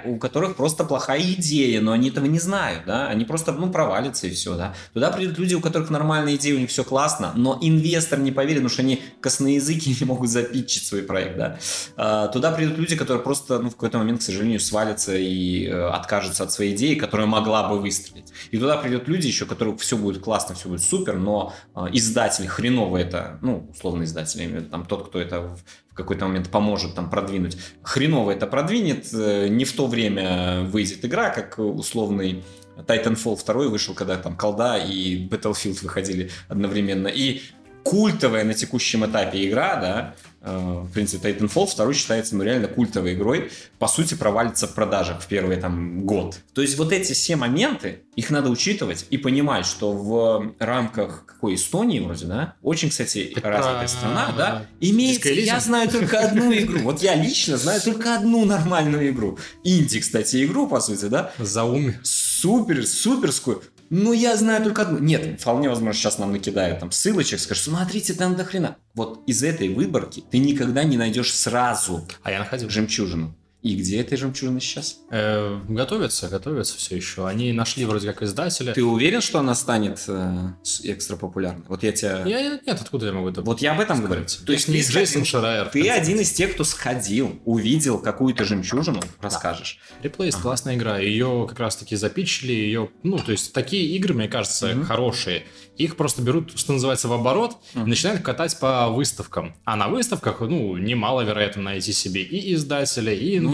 у которых просто плохая идея, но они этого не знают, да? Они просто, провалятся и все, да? Туда придут люди, у которых нормальная идея, у них все классно, но инвестор не поверит, потому что они косноязыки не могут запитчить свой проект, да? Туда придут люди, которые просто, в какой-то момент, к сожалению, свалятся и откажутся от своей идеи, которая могла бы выстрелить. И туда придут люди еще, которые все будет классно, все будет супер, но издатель хреново это, условно издатель, я имею в виду, тот, кто это в какой-то момент поможет продвинуть, хреново это продвинет, не в то время выйдет игра, как условный Titanfall 2 вышел, когда колда и Battlefield выходили одновременно, и культовая на текущем этапе игра, да, в принципе, Titanfall 2 считается, реально культовой игрой, по сути, провалится в продажах в первый год. То есть вот эти все моменты, их надо учитывать и понимать, что в рамках какой Эстонии вроде, да, очень, кстати, развитая страна, да, имеется, я знаю только одну игру, вот я лично знаю только одну нормальную игру, инди, кстати, игру, по сути, да, суперскую, но я знаю только одну. Нет, вполне возможно, сейчас нам накидают ссылочек, скажут, смотрите, там до хрена. Вот из этой выборки ты никогда не найдешь сразу жемчужину. И где эта жемчужина сейчас? Готовятся все еще. Они нашли вроде как издателя. Ты уверен, что она станет экстра популярной? Вот я тебя... Нет, откуда я могу это... Вот я об этом говорю. То есть не Джейсон Шрайер. Ты один из тех, кто сходил, увидел какую-то жемчужину, расскажешь. Replays классная игра. Ее как раз-таки запичили. То есть такие игры, мне кажется, хорошие. Их просто берут, что называется, в оборот и начинают катать по выставкам. А на выставках, немало вероятно найти себе и издателя, и инвесторов.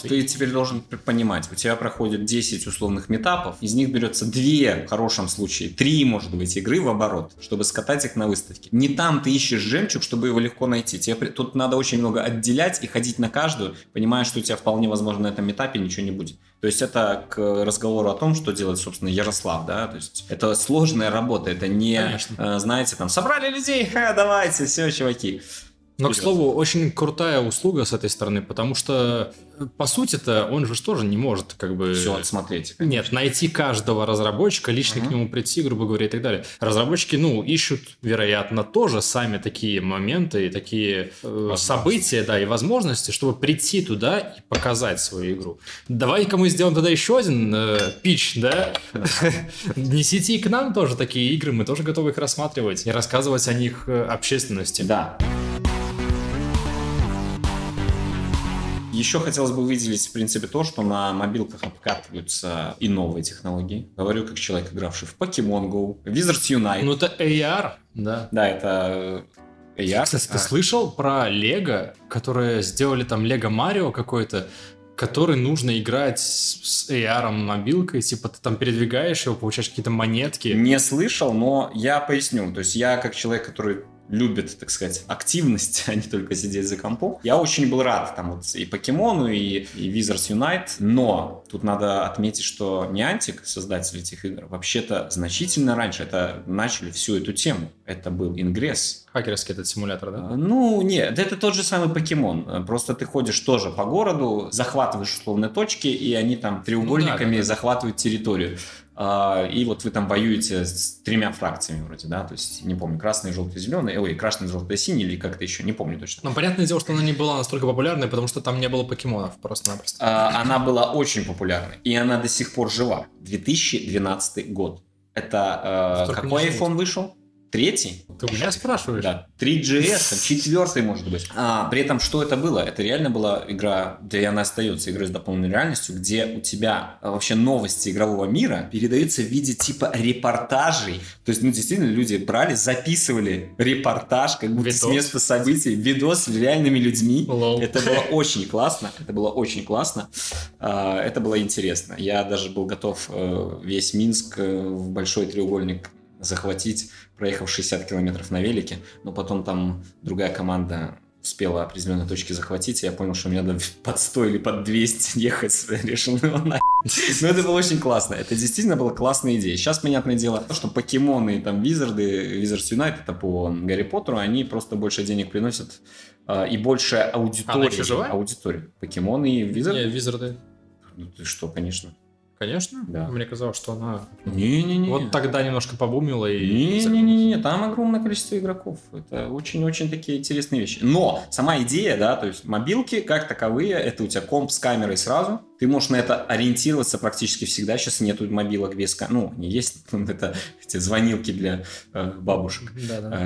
Ты теперь должен понимать, у тебя проходит 10 условных митапов, из них берется 2, в хорошем случае, 3, может быть, игры в оборот, чтобы скатать их на выставке. Не там ты ищешь жемчуг, чтобы его легко найти. Тебе тут надо очень много отделять и ходить на каждую, понимая, что у тебя вполне возможно на этом этапе ничего не будет. То есть это к разговору о том, что делает, собственно, Ярослав, да, то есть это сложная работа, это не, знаете, собрали людей, давайте, все, чуваки. Но, к слову, очень крутая услуга с этой стороны, потому что, по сути-то, он же тоже не может все отсмотреть. Нет, найти каждого разработчика, лично к нему прийти, грубо говоря, и так далее. Разработчики, ищут, вероятно, тоже сами такие моменты и такие события, да, и возможности, чтобы прийти туда и показать свою игру. Давай-ка мы сделаем тогда еще один питч, да? Несите и к нам тоже такие игры, мы тоже готовы их рассматривать и рассказывать о них общественности. Да. Еще хотелось бы выделить, в принципе, то, что на мобилках обкатываются и новые технологии. Говорю, как человек, игравший в Pokemon Go, Wizards Unite. Это AR, да? Да, это AR. Кстати, ты слышал про Лего, которые сделали Лего Марио какой-то, который нужно играть с AR-ом мобилкой, ты передвигаешь его, получаешь какие-то монетки? Не слышал, но я поясню. То есть я, как человек, который... любят, так сказать, активность, а не только сидеть за компом. Я очень был рад и Покемону, и Wizards Unite, но тут надо отметить, что Niantic, создатель этих игр, вообще-то значительно раньше начали всю эту тему. Это был Ingress. Хакерский этот симулятор, да? Нет, это тот же самый Покемон. Просто ты ходишь тоже по городу, захватываешь условные точки, и они треугольниками захватывают территорию. И вы воюете с 3 фракциями вроде, да, то есть, не помню, красный, желтый, зеленый, красный, желтый, синий или как-то еще, не помню точно. Понятное дело, что она не была настолько популярной, потому что там не было покемонов просто-напросто. Она была очень популярной, и она до сих пор жива. 2012 год. Это какой iPhone вышел? Третий? Ты уже спрашиваешь? Да. 3GS, четвертый, может быть. При этом, что это было? Это реально была игра, да и она остается игрой с дополненной реальностью, где у тебя вообще новости игрового мира передаются в виде типа репортажей. То есть, ну, действительно, люди брали, записывали репортаж, как будто видос с места событий, видос с реальными людьми. Лол. Это было очень классно. Это было очень классно. Это было интересно. Я даже был готов весь Минск в большой треугольник захватить, проехав 60 километров на велике, но потом там другая команда успела определенные точки захватить, и я понял, что мне надо под 100 или под 200 ехать, решил его нахер. Но это было очень классно, это действительно была классная идея. Сейчас, понятное дело, что покемоны и там визарды, Wizards Unite, это по Гарри Поттеру, они просто больше денег приносят и больше аудитории. Она еще живая? Аудитория. Покемоны и визарды? Нет, визарды. Ну ты что, конечно. Конечно? Да. Мне казалось, что она вот тогда немножко побумила и... Не-не-не, там огромное количество игроков. Это очень-очень такие интересные вещи. Но сама идея, да, то есть мобилки как таковые, это у тебя комп с камерой сразу. Ты можешь на это ориентироваться практически всегда. Сейчас нету мобилок без камеры. Ну, не есть, это эти звонилки для бабушек.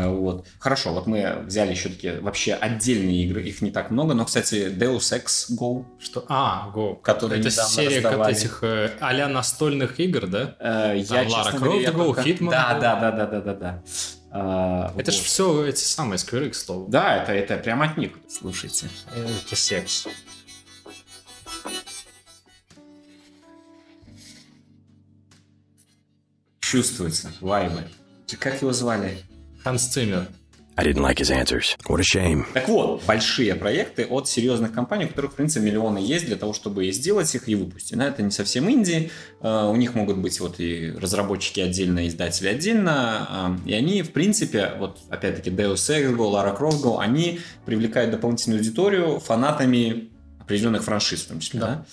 Вот. Хорошо, вот мы взяли еще такие вообще отдельные игры. Их не так много. Но, кстати, Deus Ex GO. Что? А, GO. Это серия от этих а-ля настольных игр, да? Я, Лара Крофт, GO, Хитман. Да. Это же все эти самые скверы, к слову. Да, это прям от них. Слушайте. Это секс. Чувствуется, вайбы. Как его звали? Ханс Циммер. I didn't like his answers. What a shame. Так вот, большие проекты от серьезных компаний, у которых, в принципе, миллионы есть для того, чтобы и сделать их, и выпустить. Но это не совсем инди. У них могут быть вот и разработчики отдельно, издатели отдельно. И они, в принципе, вот опять-таки Deus Ex GO, Lara Croft GO, они привлекают дополнительную аудиторию фанатами определенных франшиз, в том числе. Да.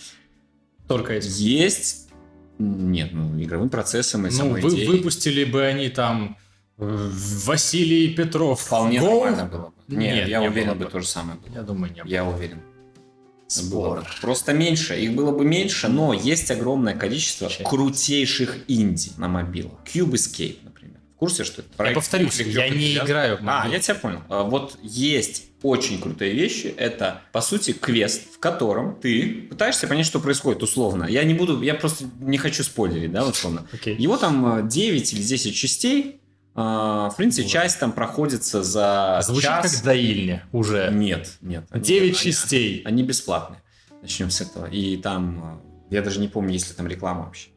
Только есть. Есть... Нет, ну, игровым процессом и самой идеей. Выпустили бы они там Василий Петров. Вполне нормально было бы. Нет, я уверен, бы то же самое было. Я думаю, не было. Я уверен. Было бы. Просто меньше. Их было бы меньше, но есть огромное количество крутейших инди на мобилах. Cube Escape, например. В курсе, что это проект? Я повторюсь, я не играю в мобилах. Я тебя понял. Вот есть очень крутые вещи. Это, по сути, квест, в котором ты пытаешься понять, что происходит, условно. Я не буду, я просто не хочу спойлерить, да, условно. Okay. Его там 9 или 10 частей. В принципе, часть там проходится за звучит час. Звучит как доильня уже. Нет. 9 частей. Они бесплатные. Начнем с этого. И там, я даже не помню, есть ли там реклама вообще.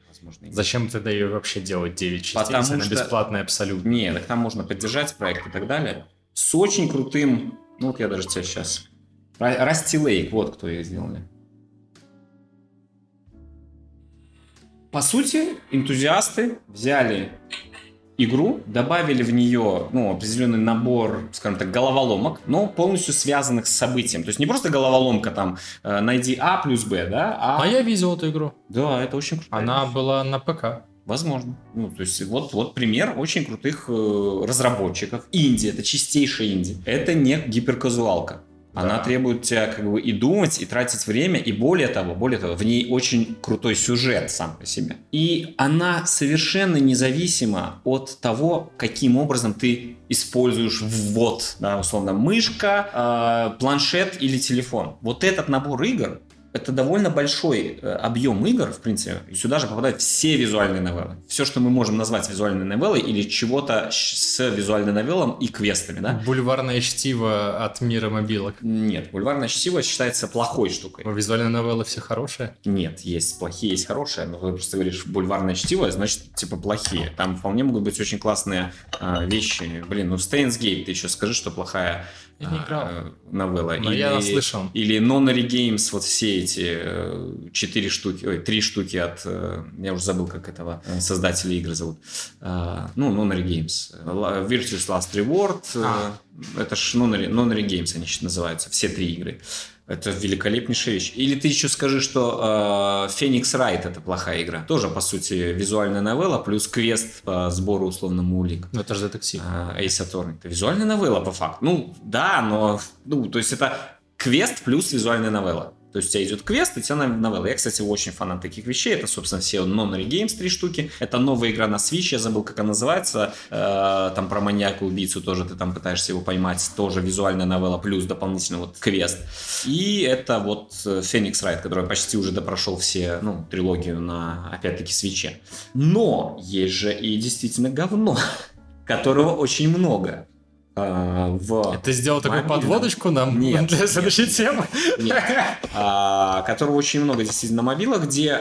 Зачем тогда ее вообще делать 9 частей, потому если что... она бесплатная абсолютно? Нет, так там можно поддержать проект и так далее. С очень крутым... Ну вот я даже тебя сейчас... Расти Лейк, вот кто ее сделали. По сути, энтузиасты взяли игру, добавили в нее, ну, определенный набор, скажем так, головоломок, но полностью связанных с событием. То есть не просто головоломка там «найди А плюс Б», да? А я видел эту игру. Да, это очень круто. Она была на ПК. Возможно. Ну, то есть, вот пример очень крутых разработчиков. Инди, это чистейшая инди. Это не гиперказуалка. Да. Она требует тебя как бы и думать, и тратить время, и более того, в ней очень крутой сюжет сам по себе. И она совершенно независима от того, каким образом ты используешь ввод, да, условно, мышка, планшет или телефон. Вот этот набор игр, это довольно большой объем игр, в принципе. Сюда же попадают все визуальные новеллы. Все, что мы можем назвать визуальной новеллой или чего-то с визуальным новеллом и квестами, да? Бульварное чтиво от мира мобилок. Нет, бульварное чтиво считается плохой штукой. Но визуальные новеллы все хорошие? Нет, есть плохие, есть хорошие. Но ты просто говоришь бульварное чтиво, значит, типа плохие. Там вполне могут быть очень классные вещи. Блин, ну Steins Gate, ты еще скажи, что плохая... Я не играл. Новелла. Но я наслышал. Или Nonary Games, вот все эти 3 штуки от... Я уже забыл, как этого создателя игры зовут. Ну, Nonary Games. Virtue's Last Reward. Это ж Nonary Games, они сейчас называются. Все 3 игры. Это великолепнейшая вещь. Или ты еще скажи, что Phoenix Wright — это плохая игра. Тоже, по сути, визуальная новелла плюс квест по сбору условному улик. Но это же детектив. Ace Attorney. Это визуальная новелла, по факту. Ну, да, но... Ну, то есть это квест плюс визуальная новелла. То есть у тебя идет квест, и у тебя новелла. Я, кстати, очень фанат таких вещей. Это, собственно, все Nonary Games, 3 штуки. Это новая игра на Switch, я забыл, как она называется. Там про маньяка-убийцу тоже ты там пытаешься его поймать. Тоже визуальная новелла, плюс дополнительно вот квест. И это вот Phoenix Wright, который почти уже допрошел все, ну, трилогию на, опять-таки, Switch. Но есть же и действительно говно, которого очень много. Ты сделал такую подводочку нам для следующей темы? Нет. Которого очень много действительно на мобилах, где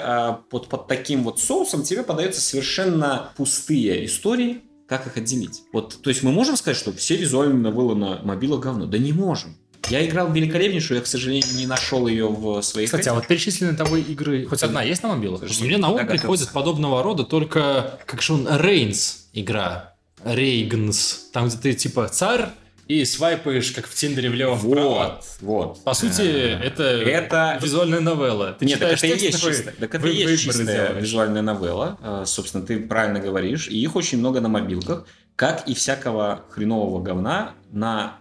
под таким вот соусом тебе подаются совершенно пустые истории, как их отделить. Вот, то есть мы можем сказать, что все визуально было на мобилах говно? Да не можем. Я играл в великолепнейшую, я, к сожалению, не нашел ее в своих... Кстати, а вот перечисленные тобой игры, хоть одна есть на мобилах? У меня на ум приходит подобного рода только, как же он, Reigns игра. Рейгнс. Там, где ты типа царь и свайпаешь, как в Тиндере, влево-вправо. Вот. По сути, это визуальная новелла. Ты нет, читаешь так это текст, и есть, так это есть чистая визуальная новелла. Собственно, ты правильно говоришь. И их очень много на мобилках, как и всякого хренового говна на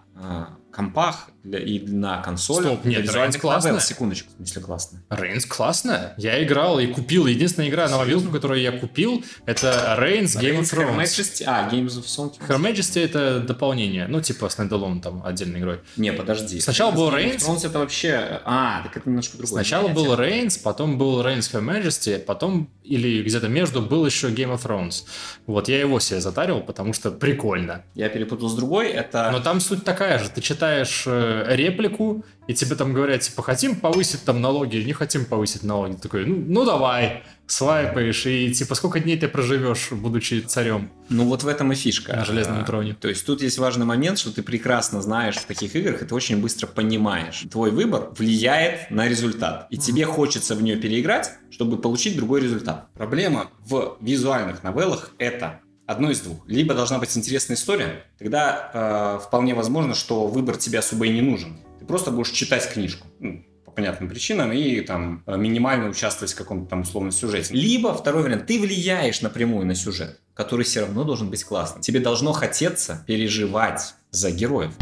компах и на консолях. Стоп, нет, Рейнс классная. Секундочку, если классно. Рейнс классная. Я играл и купил. Единственная игра на мобилку, которую я купил, это Рейнс Game of Thrones. Majesty. Games of Thrones. Her Majesty — это дополнение. Ну, типа стендалон там отдельной игрой. Не, подожди. Сначала был Рейнс. Thrones это вообще... так это немножко другое. Сначала был Рейнс, потом был Рейнс Her Majesty, потом или где-то между был еще Game of Thrones. Вот, я его себе затарил, потому что прикольно. Я перепутал с другой, это... Но там суть такая же. Ты читаешь реплику, и тебе там говорят, типа, хотим повысить там налоги, не хотим повысить налоги. Ты такой, ну давай, свайпаешь, и типа, сколько дней ты проживешь, будучи царем? Ну вот в этом и фишка. На железном троне. То есть тут есть важный момент, что ты прекрасно знаешь в таких играх, и ты очень быстро понимаешь. Твой выбор влияет на результат, и тебе хочется в нее переиграть, чтобы получить другой результат. Проблема в визуальных новеллах это... Одно из двух. Либо должна быть интересная история, тогда вполне возможно, что выбор тебе особо и не нужен. Ты просто будешь читать книжку, ну, по понятным причинам, и там минимально участвовать в каком-то там условном сюжете. Либо, второй вариант, ты влияешь напрямую на сюжет, который все равно должен быть классным. Тебе должно хотеться переживать за героев.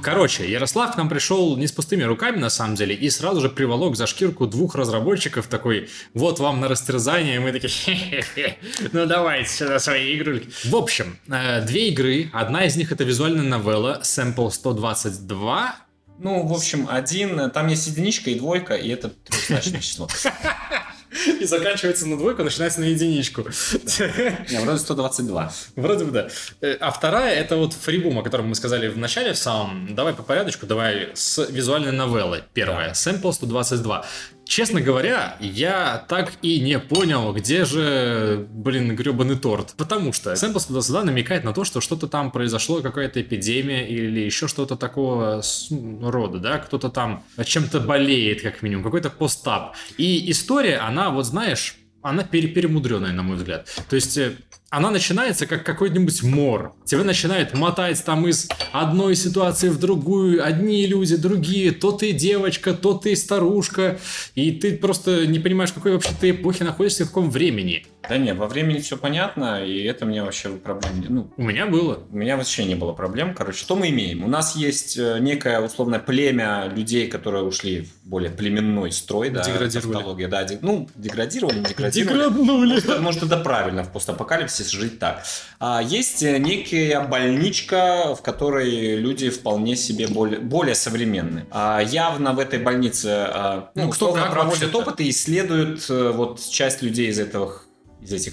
Короче, Ярослав к нам пришел не с пустыми руками, на самом деле, и сразу же приволок за шкирку двух разработчиков, такой, вот вам на растерзание, и мы такие, хе-хе-хе, ну давайте сюда свои игрульки. В общем, две игры, одна из них это визуальная новелла Sample 122. Ну, в общем, один, там есть единичка и двойка, и это трехзначное число. И заканчивается на двойку, начинается на единичку. Не, вроде 122. Вроде бы да. А вторая это вот FreeBoom, о котором мы сказали в начале в самом. Давай по порядочку, давай с визуальной новеллы. Первая, Sample 122. Честно говоря, я так и не понял, где же, блин, гребаный торт. Потому что Sample 122 намекает на то, что что-то там произошло, какая-то эпидемия или еще что-то такого рода, да? Кто-то там чем-то болеет, как минимум, какой-то постап. И история, она, вот знаешь, она перемудренная, на мой взгляд. То есть... Она начинается как какой-нибудь мор. Тебя начинает мотать там из одной ситуации в другую. Одни люди, другие. То ты девочка, то ты старушка. И ты просто не понимаешь, в какой вообще ты эпохе находишься, в каком времени. Да нет, во времени все понятно. И это мне вообще проблем... у меня было. У меня вообще не было проблем. Короче, что мы имеем? У нас есть некое условное племя людей, которые ушли в более племенной строй. Деградировали. Да, деградировали. Может, это правильно в постапокалипсисе. Жить так. Есть некая больничка, в которой люди вполне себе более современные. Явно в этой больнице кто-то проводит опыты и исследует вот часть людей из этих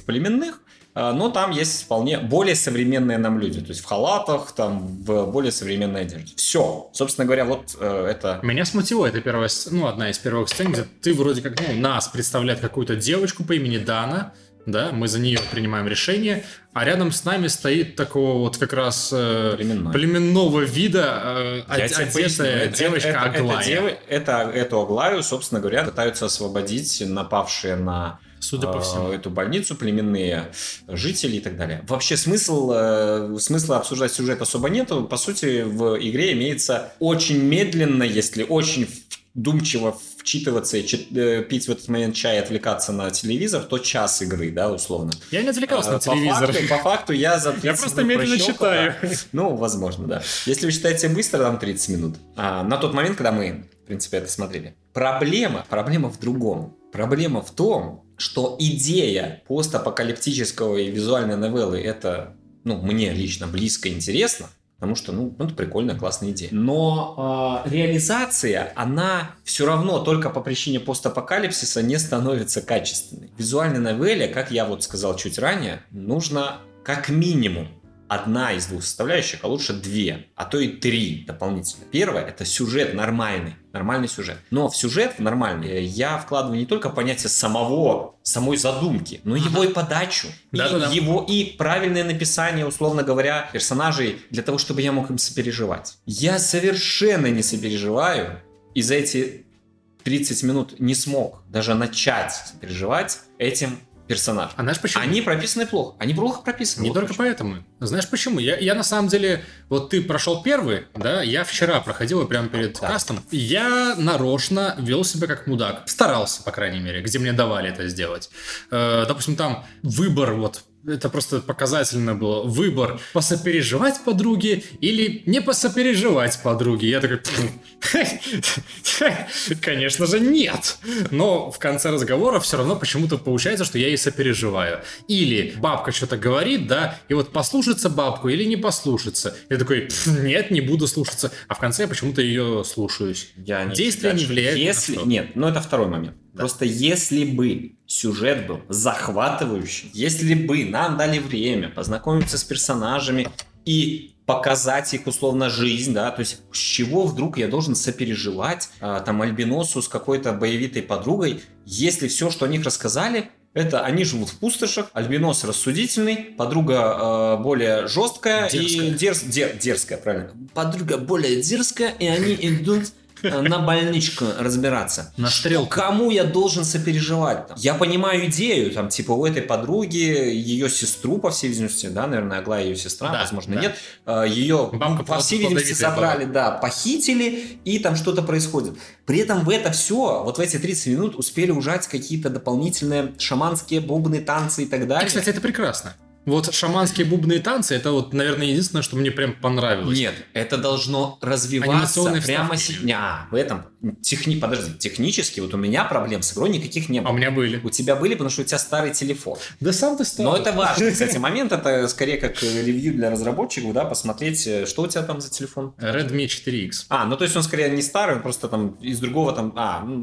племенных. Но там есть вполне более современные нам люди. То есть в халатах, там, в более современной одежде. Все. Собственно говоря, вот это... Меня смутило. Это первая, одна из первых сцен, где ты вроде как нас представляет какую-то девочку по имени Дана. Да, мы за нее принимаем решение, а рядом с нами стоит такого вот как раз племенного вида одетая девочка Аглая. Эту Аглаю, собственно говоря, пытаются освободить напавшие на... Судя по всему. Эту больницу, племенные жители и так далее. Вообще смысла обсуждать сюжет особо нету. По сути, в игре имеется очень медленно, если очень вдумчиво вчитываться и пить в этот момент чай и отвлекаться на телевизор, то час игры, да, условно. Я не отвлекался на телевизор. По факту я за 30 минут просто медленно читаю. Да. Ну, возможно, да. Если вы читаете быстро, там 30 минут. На тот момент, когда мы, в принципе, это смотрели. Проблема в другом. Проблема в том, что идея постапокалиптического и визуальной новеллы это, ну, мне лично близко интересно. Потому что, ну, это прикольная, классная идея. Но реализация, она все равно только по причине постапокалипсиса не становится качественной. В визуальной новелле, как я вот сказал чуть ранее, нужно как минимум одна из двух составляющих, а лучше две, а то и три дополнительно. Первое – это сюжет нормальный сюжет. Но в сюжет нормальный я вкладываю не только понятие самой задумки, но его и подачу, его и правильное написание, условно говоря, персонажей, для того, чтобы я мог им сопереживать. Я совершенно не сопереживаю, и за эти 30 минут не смог даже начать сопереживать этим персонаж. А знаешь почему? Они прописаны плохо. Они плохо прописаны. Не вот только поэтому. Знаешь почему? Я на самом деле... Вот ты прошел первый, да? Я вчера проходил и прямо перед кастом. Я нарочно вел себя как мудак. Старался, по крайней мере, где мне давали это сделать. Допустим, там выбор вот... Это просто показательно было. Выбор, посопереживать подруге или не посопереживать подруге. Я такой... Конечно же, нет. Но в конце разговора все равно почему-то получается, что я ей сопереживаю. Или бабка что-то говорит, да, и вот послушаться бабку или не послушаться. Я такой, нет, не буду слушаться. А в конце я почему-то ее слушаюсь. Действие не влияет на что. Нет, но это второй момент. Да. Просто если бы сюжет был захватывающий, если бы нам дали время познакомиться с персонажами и показать их, условно, жизнь, да, то есть с чего вдруг я должен сопереживать там альбиносу с какой-то боевитой подругой, если все, что о них рассказали, это они живут в пустошах, альбинос рассудительный, подруга более жесткая и дерзкая, правильно? Подруга более дерзкая, и они идут... на больничку разбираться. На стрелку. Кому я должен сопереживать? Я понимаю идею, там, типа, у этой подруги, ее сестру, по всей видимости, да, наверное, Агла ее сестра, да, возможно, да. Нет. Ее, бабка, по всей видимости, забрали, да, похитили, и там что-то происходит. При этом в это все, вот в эти 30 минут успели ужать какие-то дополнительные шаманские бубны, танцы и так далее. И, кстати, это прекрасно. Вот шаманские бубные танцы, это вот, наверное, единственное, что мне прям понравилось. Нет, это должно развиваться прямо сейчас. В этом технически вот у меня проблем с игрой никаких не было. А у меня были. У тебя были, потому что у тебя старый телефон. Да сам ты старый. Но это важно, кстати, момент. Это скорее как ревью для разработчиков, да, посмотреть, что у тебя там за телефон. Redmi 4X. Ну то есть он скорее не старый, он просто там из другого там...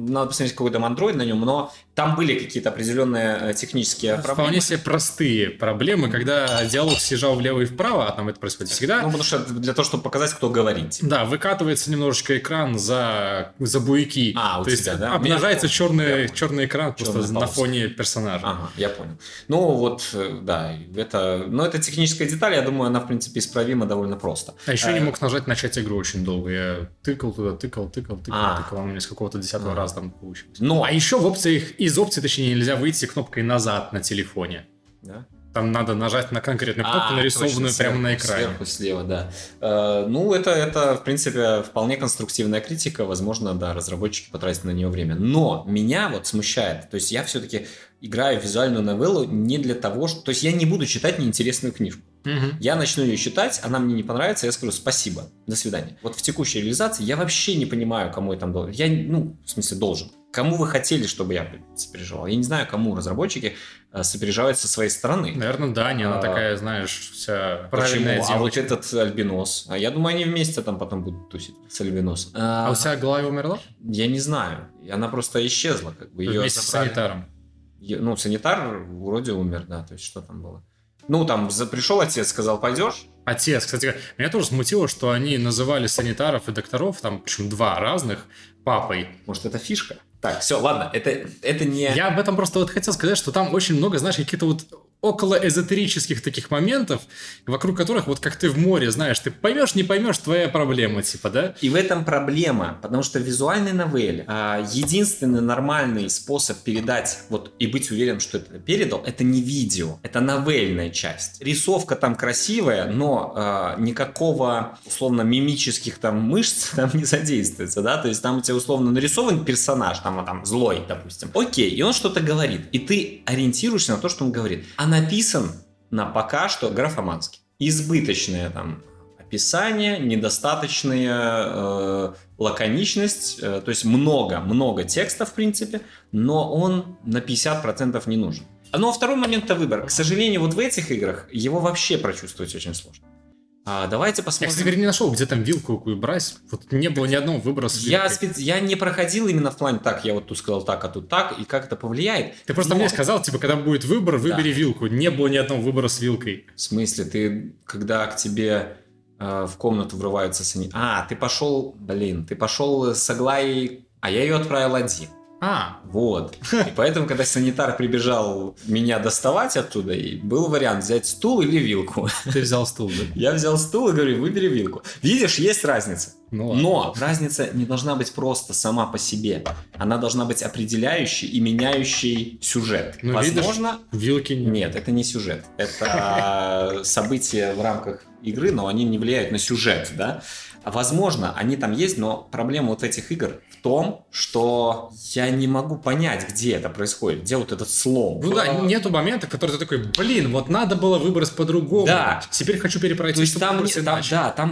надо посмотреть какой там Android на нем, но там были какие-то определенные технические проблемы. Вполне себе простые проблемы, когда диалог съезжал влево и вправо, а там это происходит всегда. Ну, потому что для того, чтобы показать, кто говорит. Да, выкатывается немножечко экран за буйки. То есть тебя, да? Обнажается черный экран просто на фоне персонажа. Я понял. Ну, вот, да, это... Но это техническая деталь, я думаю, она, в принципе, исправима довольно просто. А еще не мог нажать «Начать игру» очень долго. Я тыкал туда, тыкал. У меня с какого-то 10-го раза там получилось. Но... А еще в опциях, из опций, точнее, нельзя выйти кнопкой «Назад» на телефоне. Да? Там надо нажать на конкретную кнопку, нарисованную точно, прямо на экране. Сверху, слева, да. Ну, это, в принципе, вполне конструктивная критика. Возможно, да, разработчики потратят на нее время. Но меня вот смущает. То есть я все-таки играю в визуальную новеллу не для того, что... То есть я не буду читать неинтересную книжку. Угу. Я начну ее читать, она мне не понравится, я скажу спасибо, до свидания. Вот в текущей реализации я вообще не понимаю, кому я там должен. Я, должен. Кому вы хотели, чтобы я сопереживал? Я не знаю, кому разработчики сопереживают со своей стороны. Наверное, Даня, она такая, знаешь, вся правильная девочка. А вот этот альбинос. Я думаю, они вместе там потом будут тусить с альбиносом. А у тебя Глава умерла? Я не знаю. Она просто исчезла. Как бы, вместе с санитаром. Санитар вроде умер, да. То есть что там было? Пришел отец, сказал, пойдешь? Отец, кстати, меня тоже смутило, что они называли санитаров и докторов, там, причем два разных, папой. Может, это фишка? Так, все, ладно, это не... Я об этом просто хотел сказать, что там очень много, знаешь, каких-то около эзотерических таких моментов, вокруг которых, вот как ты в море, знаешь, ты поймешь, не поймешь, твоя проблема, типа, да? И в этом проблема, потому что визуальный новель, единственный нормальный способ передать, вот, и быть уверен, что это передал, это не видео, это новельная часть. Рисовка там красивая, но никакого, условно, мимических там мышц там не задействуется, да? То есть там у тебя, условно, нарисован персонаж, там злой, допустим. Окей, и он что-то говорит, и ты ориентируешься на то, что он говорит. А написан на пока что графомански. Избыточное там описание, недостаточная лаконичность, то есть много текста в принципе, но он на 50% не нужен. Ну а второй момент — это выбор. К сожалению, вот в этих играх его вообще прочувствовать очень сложно. Давайте посмотрим. Я, кстати, не нашел, где там вилку какую брать. Вот не было ни одного выбора с вилкой. Я не проходил именно в плане так, я вот тут сказал так, а тут так, и как это повлияет. Ты просто мне сказал, типа, когда будет выбор, выбери вилку. Не было ни одного выбора с вилкой. В смысле? Ты, когда к тебе в комнату врываются санитары... Ты пошел с Аглаей, а я ее отправил один. Вот. И поэтому, когда санитар прибежал меня доставать оттуда, и был вариант взять стул или вилку. Ты взял стул, да? Я взял стул и говорю, выбери вилку. Видишь, есть разница. Но разница не должна быть просто сама по себе. Она должна быть определяющей и меняющей сюжет. Ну, возможно, видишь, вилки нет. Это не сюжет. Это события в рамках игры, но они не влияют на сюжет, да? Возможно, они там есть, но проблема вот этих игр в том, что я не могу понять, где это происходит, где вот этот слом. Ну да, нету момента, в который ты такой, вот надо было выбрать по-другому. Да. Теперь хочу перепройти. То есть там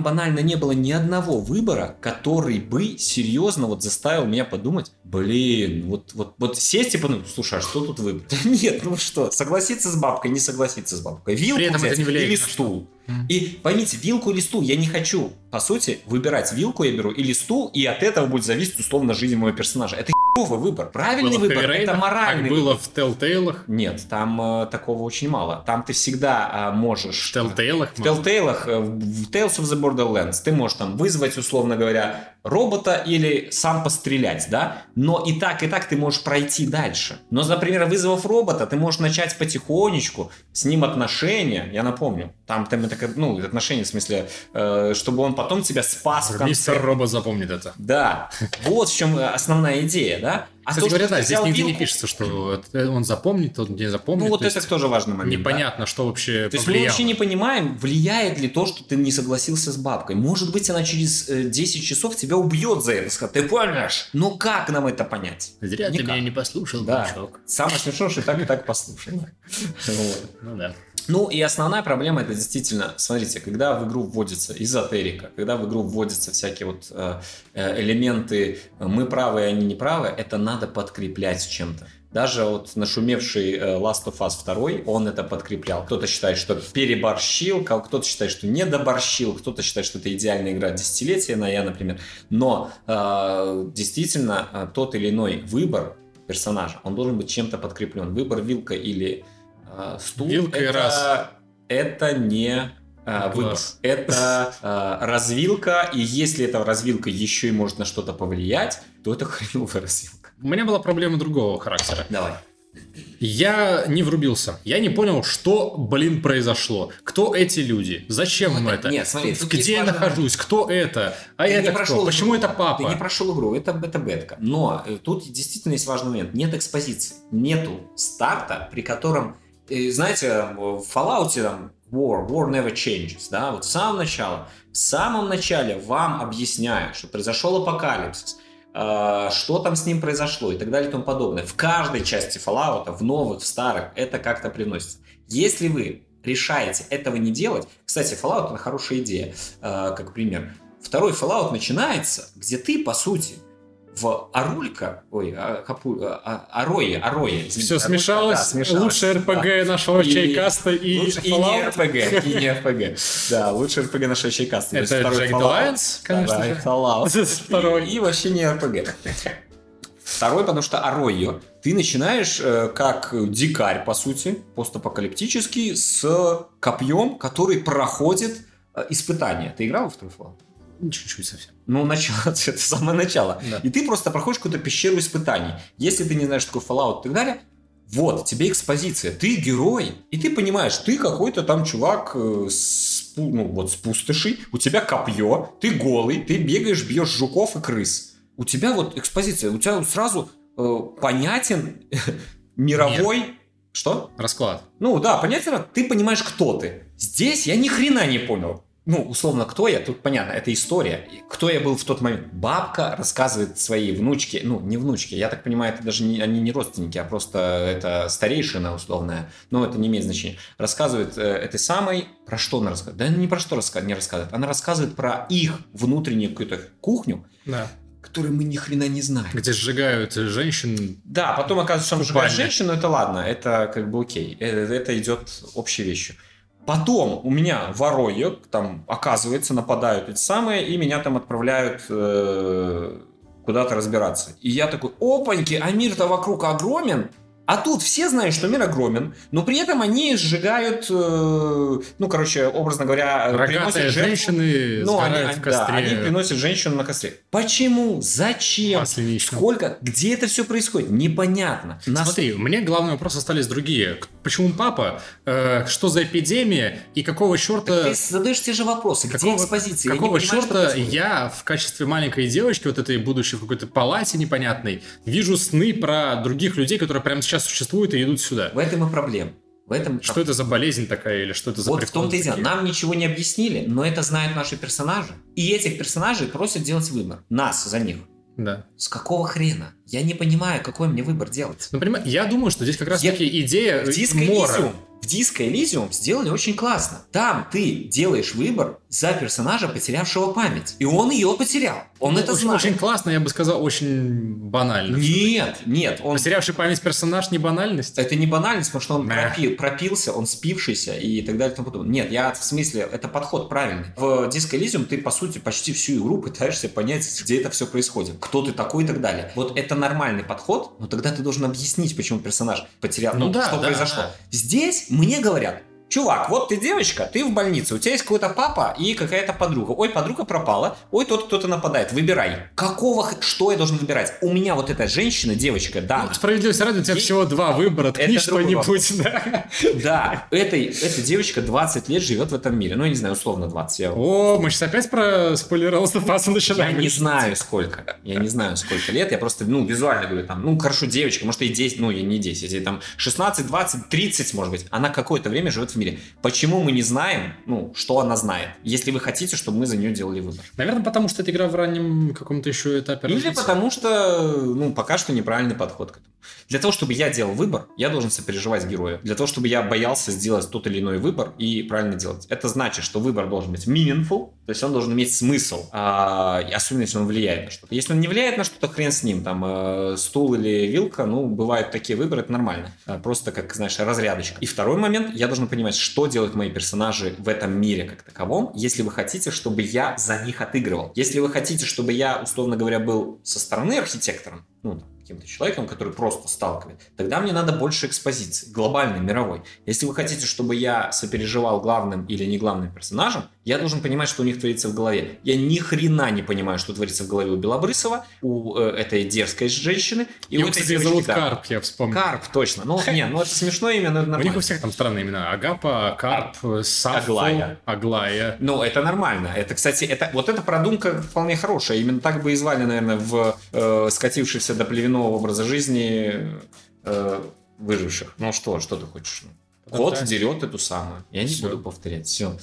банально не было ни одного выбора, который бы серьезно вот заставил меня подумать, вот сесть и подумать, слушай, а что тут выбрать? Нет, ну что, согласиться с бабкой, не согласиться с бабкой. Вилку взять или стул. И поймите, вилку или стул я не хочу, по сути, выбирать. Вилку я беру или стул, и от этого будет зависеть условно жизнь моего персонажа. Это х**овый выбор. Правильный выбор, это моральный выбор. Было в Телтейлах? Нет, там такого очень мало. Там ты всегда можешь... В Телтейлах? В Телтейлах, в Tales of the Borderlands, ты можешь там вызвать, условно говоря, робота или сам пострелять, да? Но и так ты можешь пройти дальше. Но, например, вызвав робота, ты можешь начать потихонечку с ним отношения, я напомню. Там это, отношения, в смысле, чтобы он потом тебя спас в конце. Мистер Робот запомнит это. Да, вот в чем основная идея, да? Кстати говоря, здесь нигде не пишется, что он запомнит, он не запомнит. Ну вот это тоже важный момент. Непонятно, что вообще повлияло. То есть мы вообще не понимаем, влияет ли то, что ты не согласился с бабкой. Может быть, она через 10 часов тебя убьет за это. Ты понимаешь? Но как нам это понять? Зря ты меня не послушал, бачок. Самое смешное, что так и так послушал. Ну да. Ну и основная проблема — это действительно, смотрите, когда в игру вводится эзотерика, когда в игру вводятся всякие вот элементы «мы правы, они не правы», это надо подкреплять чем-то. Даже вот нашумевший Last of Us 2, он это подкреплял. Кто-то считает, что переборщил, кто-то считает, что недоборщил, кто-то считает, что это идеальная игра десятилетия, например. Но действительно тот или иной выбор персонажа, он должен быть чем-то подкреплен. Выбор вилка или... стул, это не выбор, это развилка, и если эта развилка еще и может на что-то повлиять, то это хреновая развилка. У меня была проблема другого характера. Давай. Я не врубился. Я не понял, что, произошло. Кто эти люди? Зачем им это? Нет, смотри, где я нахожусь? Кто это? А это кто? Почему это папа? Ты не прошел игру, это бетка. Но тут действительно есть важный момент. Нет экспозиции. Нету старта, при котором... Знаете, в Fallout там War never changes, да? Вот в самом начале вам объясняют, что произошел апокалипсис, что там с ним произошло и так далее и тому подобное. В каждой части Fallout, в новых, в старых, это как-то приносится. Если вы решаете этого не делать... Кстати, Fallout — это хорошая идея, как пример. Второй Fallout начинается, где ты, по сути, в Арое. Все смешалось. Лучшее РПГ нашего чайкаста и Fallout. И не РПГ. Да, лучшее РПГ нашего чайкаста. Это Jagged Alliance, конечно же. Fallout. И вообще не РПГ. Второй, потому что Арое. Ты начинаешь как дикарь, по сути, постапокалиптический, с копьем, который проходит испытание. Ты играл во второй Fallout? Чуть-чуть совсем. Начало, это самое начало. Да. И ты просто проходишь какую-то пещеру испытаний. Если ты не знаешь, что такое Fallout и так далее, Вот, тебе экспозиция. Ты герой, и ты понимаешь, ты какой-то там чувак с, ну, вот, с пустошей, у тебя копье, ты голый, ты бегаешь, бьешь жуков и крыс. У тебя вот экспозиция, у тебя сразу понятен мировой... Нет. Что? Расклад. Ну да, понятно, ты понимаешь, кто ты. Здесь я ни хрена не понял. Ну, условно, кто я, тут понятно, это история. Кто я был в тот момент? Бабка рассказывает своей внучке, ну, не внучке, я так понимаю, это даже не, они не родственники, а просто это старейшина условная, но это не имеет значения. Рассказывает этой самой, про что она рассказывает? Да она не про что не рассказывает, она рассказывает про их внутреннюю какую-то кухню, да, которую мы ни хрена не знаем. Где сжигают женщин. Да, потом оказывается, что сжигают женщин, но это ладно, это как бы окей, это идет общей вещью. Потом у меня воронье, там, оказывается, нападают эти самые, и меня там отправляют куда-то разбираться. И я такой, опаньки, а мир-то вокруг огромен, а тут все знают, что мир огромен, но при этом они сжигают, ну, короче, образно говоря, рогатые женщины сгорают в костре. Да, они приносят женщину на костре. Почему? Зачем? Сколько? Где это все происходит? Непонятно. Смотри, у меня главные вопросы остались другие. Почему папа? Что за эпидемия? И какого черта... Ты задаешь те же вопросы. Где экспозиции? Какого черта я в качестве маленькой девочки, вот этой будущей в какой-то палате непонятной, вижу сны про других людей, которые прямо сейчас существуют и идут сюда. В этом и проблема. В этом... Что это за болезнь такая или что это за вот прикол? Вот в том-то и дело. Нам ничего не объяснили, но это знают наши персонажи. И этих персонажей просят делать выбор. Нас за них. Да. С какого хрена? Я не понимаю, какой мне выбор делать. Ну, понимаешь, я думаю, что здесь как раз таки идея мора. В Disco Elysium сделали очень классно. Там ты делаешь выбор за персонажа, потерявшего память. И он ее потерял. Он это очень, знает. Очень классно, я бы сказал, очень банально. Нет, нет. Он... Потерявший память персонаж не банальность? Это не банальность, потому что он пропился, он спившийся и так далее и тому подобное. Нет, я в смысле, это подход правильный. В Disco Elysium ты, по сути, почти всю игру пытаешься понять, где это все происходит. Кто ты такой и так далее. Вот это нормальный подход, но тогда ты должен объяснить, почему персонаж потерял, ну, да, что да, произошло. Да. Здесь мне говорят, чувак, вот ты девочка, ты в больнице, у тебя есть какой-то папа и какая-то подруга. Ой, подруга пропала, ой, тот кто-то нападает, выбирай. Какого, что я должен выбирать? У меня вот эта женщина, девочка, да. Ну, справедливости ради, у тебя всего два выбора, ткни что-нибудь. Да, эта девочка 20 лет живет в этом мире, ну, я не знаю, условно 20. О, мы сейчас опять про спойлерался, фасу начинаем. Я не знаю, сколько лет, я просто, ну, визуально говорю, там, ну, хорошо, девочка, может, и 10, ну, не 10, и там 16, 20, 30, может быть. Она какое-то время живет в мире. Почему мы не знаем, ну, что она знает, если вы хотите, чтобы мы за нее делали выбор? Наверное, потому что эта игра в раннем каком-то еще этапе развития. Или потому что, ну, пока что неправильный подход к этому. Для того, чтобы я делал выбор, я должен сопереживать герою. Для того, чтобы я боялся сделать тот или иной выбор и правильно делать. Это значит, что выбор должен быть meaningful, то есть он должен иметь смысл, особенно если он влияет на что-то. Если он не влияет на что-то, хрен с ним, там, стул или вилка, ну, бывают такие выборы, это нормально. Просто, как, знаешь, разрядочка. И второй момент, я должен понимать, что делают мои персонажи в этом мире как таковом, если вы хотите, чтобы я за них отыгрывал. Если вы хотите, чтобы я, условно говоря, был со стороны архитектором, ну, каким-то человеком, который просто сталкивает, тогда мне надо больше экспозиции, глобальной, мировой. Если вы хотите, чтобы я сопереживал главным или не главным персонажем, я должен понимать, что у них творится в голове. Я ни хрена не понимаю, что творится в голове у Белобрысова, у этой дерзкой женщины. И его, у этой, кстати, девочки, зовут, да, Карп, я вспомнил. Карп, точно. Ну, не, ну это смешное имя, но это нормально. У них у всех там странные имена. Агапа, Карп, Сафо, Аглая. Ну, это нормально. Это, кстати, это, вот эта продумка вполне хорошая. Именно так бы и звали, наверное, в скатившийся до плевиного образа жизни выживших. Ну что ты хочешь? Кот дерет эту самую. Я не буду повторять. Все.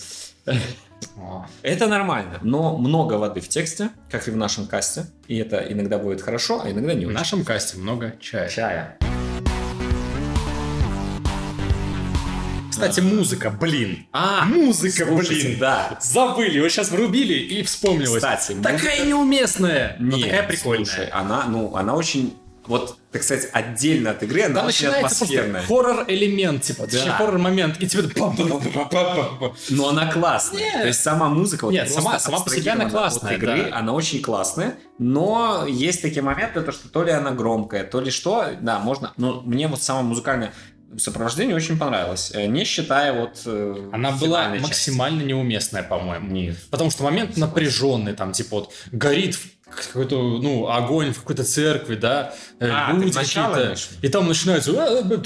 Это нормально, но много воды в тексте, как и в нашем касте. И это иногда будет хорошо, а иногда не очень. В нашем касте много чая. Кстати, музыка, блин. Музыка, слушайте, блин. Да. Забыли, вот сейчас врубили и вспомнилось. Кстати, такая неуместная, но такая прикольная. Слушай, она очень... Вот, так сказать, отдельно от игры, она очень атмосферная. Хоррор-элемент, типа, да. Хоррор-момент, и тебе... Но она классная. Нет. То есть сама музыка... Нет, сама по себе она классная. От игры, да. Она очень классная, но есть такие моменты, то, что то ли она громкая, то ли что, да, можно... Но мне вот сама музыкальная... сопровождение очень понравилось, не считая вот она была максимально части. Неуместная, по-моему. Нет. Потому что момент напряженный, там, типа, вот, горит какой-то, ну, огонь в какой-то церкви, да, люди какие-то, и там начинается... Нет,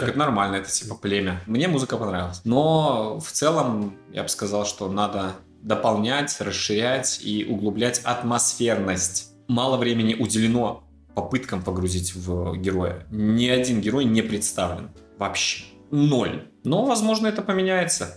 так это нормально, это, типа, племя. Мне музыка понравилась. Но в целом я бы сказал, что надо дополнять, расширять и углублять атмосферность. Мало времени уделено попыткам погрузить в героя. Ни один герой не представлен. Вообще. Ноль. Но, возможно, это поменяется.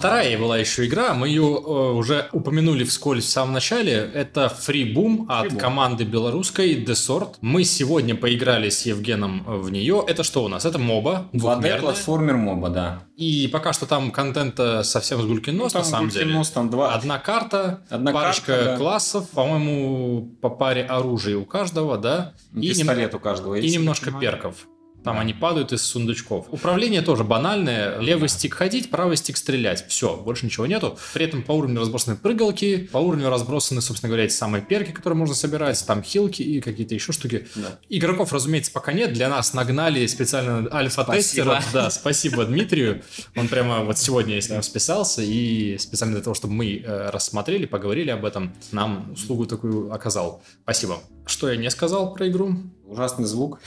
Вторая была еще игра, мы ее уже упомянули вскользь в самом начале. Это FreeBoom от команды белорусской The Sort. Мы сегодня поиграли с Евгеном в нее. Это что у нас? Это моба. 2D платформер моба, да. И пока что там контента совсем с гулькинос, ну, на самом деле. Там два. Одна карта, парочка да. классов, по-моему, по паре оружия у каждого, да? Пистолет у каждого есть. И немножко перков. Там они падают из сундучков. Управление тоже банальное. Левый стик ходить, правый стик стрелять. Все, больше ничего нету. При этом по уровню разбросаны прыгалки, по уровню разбросаны, собственно говоря, эти самые перки, которые можно собирать, там хилки и какие-то еще штуки. Да. Игроков, разумеется, пока нет. Для нас нагнали специально альфа-тестеров. Спасибо. Да, спасибо Дмитрию. Он прямо вот сегодня с ним списался. И специально для того, чтобы мы рассмотрели, поговорили об этом, нам услугу такую оказал. Спасибо. Что я не сказал про игру? Ужасный звук.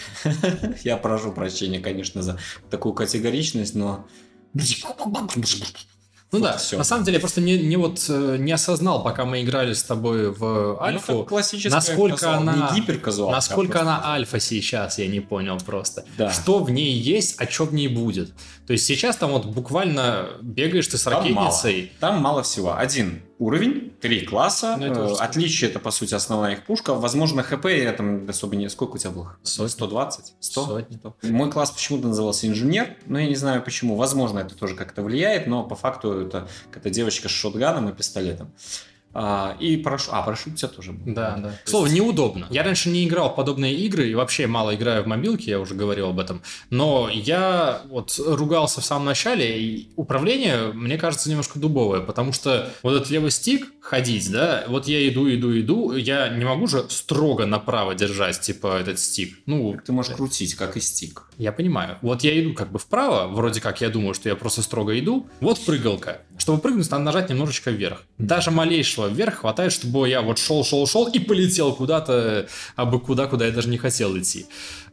Я прошу прощения, конечно, за такую категоричность, но... Ну вот да, все. На самом деле я просто не осознал, пока мы играли с тобой в альфу, насколько она альфа сейчас, я не понял просто. Да. Что в ней есть, а что в ней будет. То есть сейчас там вот буквально бегаешь ты с ракетницей. Там мало всего. Один уровень, 3 класса, отличие это по сути основная их пушка, возможно хп я там особо не... Сколько у тебя было? 120? 100? Мой класс почему-то назывался инженер, но я не знаю почему, возможно это тоже как-то влияет, но по факту это какая-то девочка с шотганом и пистолетом. И парашют. Парашют у тебя тоже был. Да. Слово неудобно. Я раньше не играл в подобные игры и вообще мало играю в мобилки, я уже говорил об этом. Но я вот ругался в самом начале, и управление, мне кажется, немножко дубовое, потому что вот этот левый стик ходить, да, вот я иду, я не могу же строго направо держать, типа, этот стик. Ну, так ты можешь крутить, как и стик. Я понимаю. Вот я иду как бы вправо, вроде как я думаю, что я просто строго иду. Вот прыгалка. Чтобы прыгнуть, надо нажать немножечко вверх. Даже малейшего вверх хватает, чтобы я вот шел и полетел куда-то, абы куда я даже не хотел идти.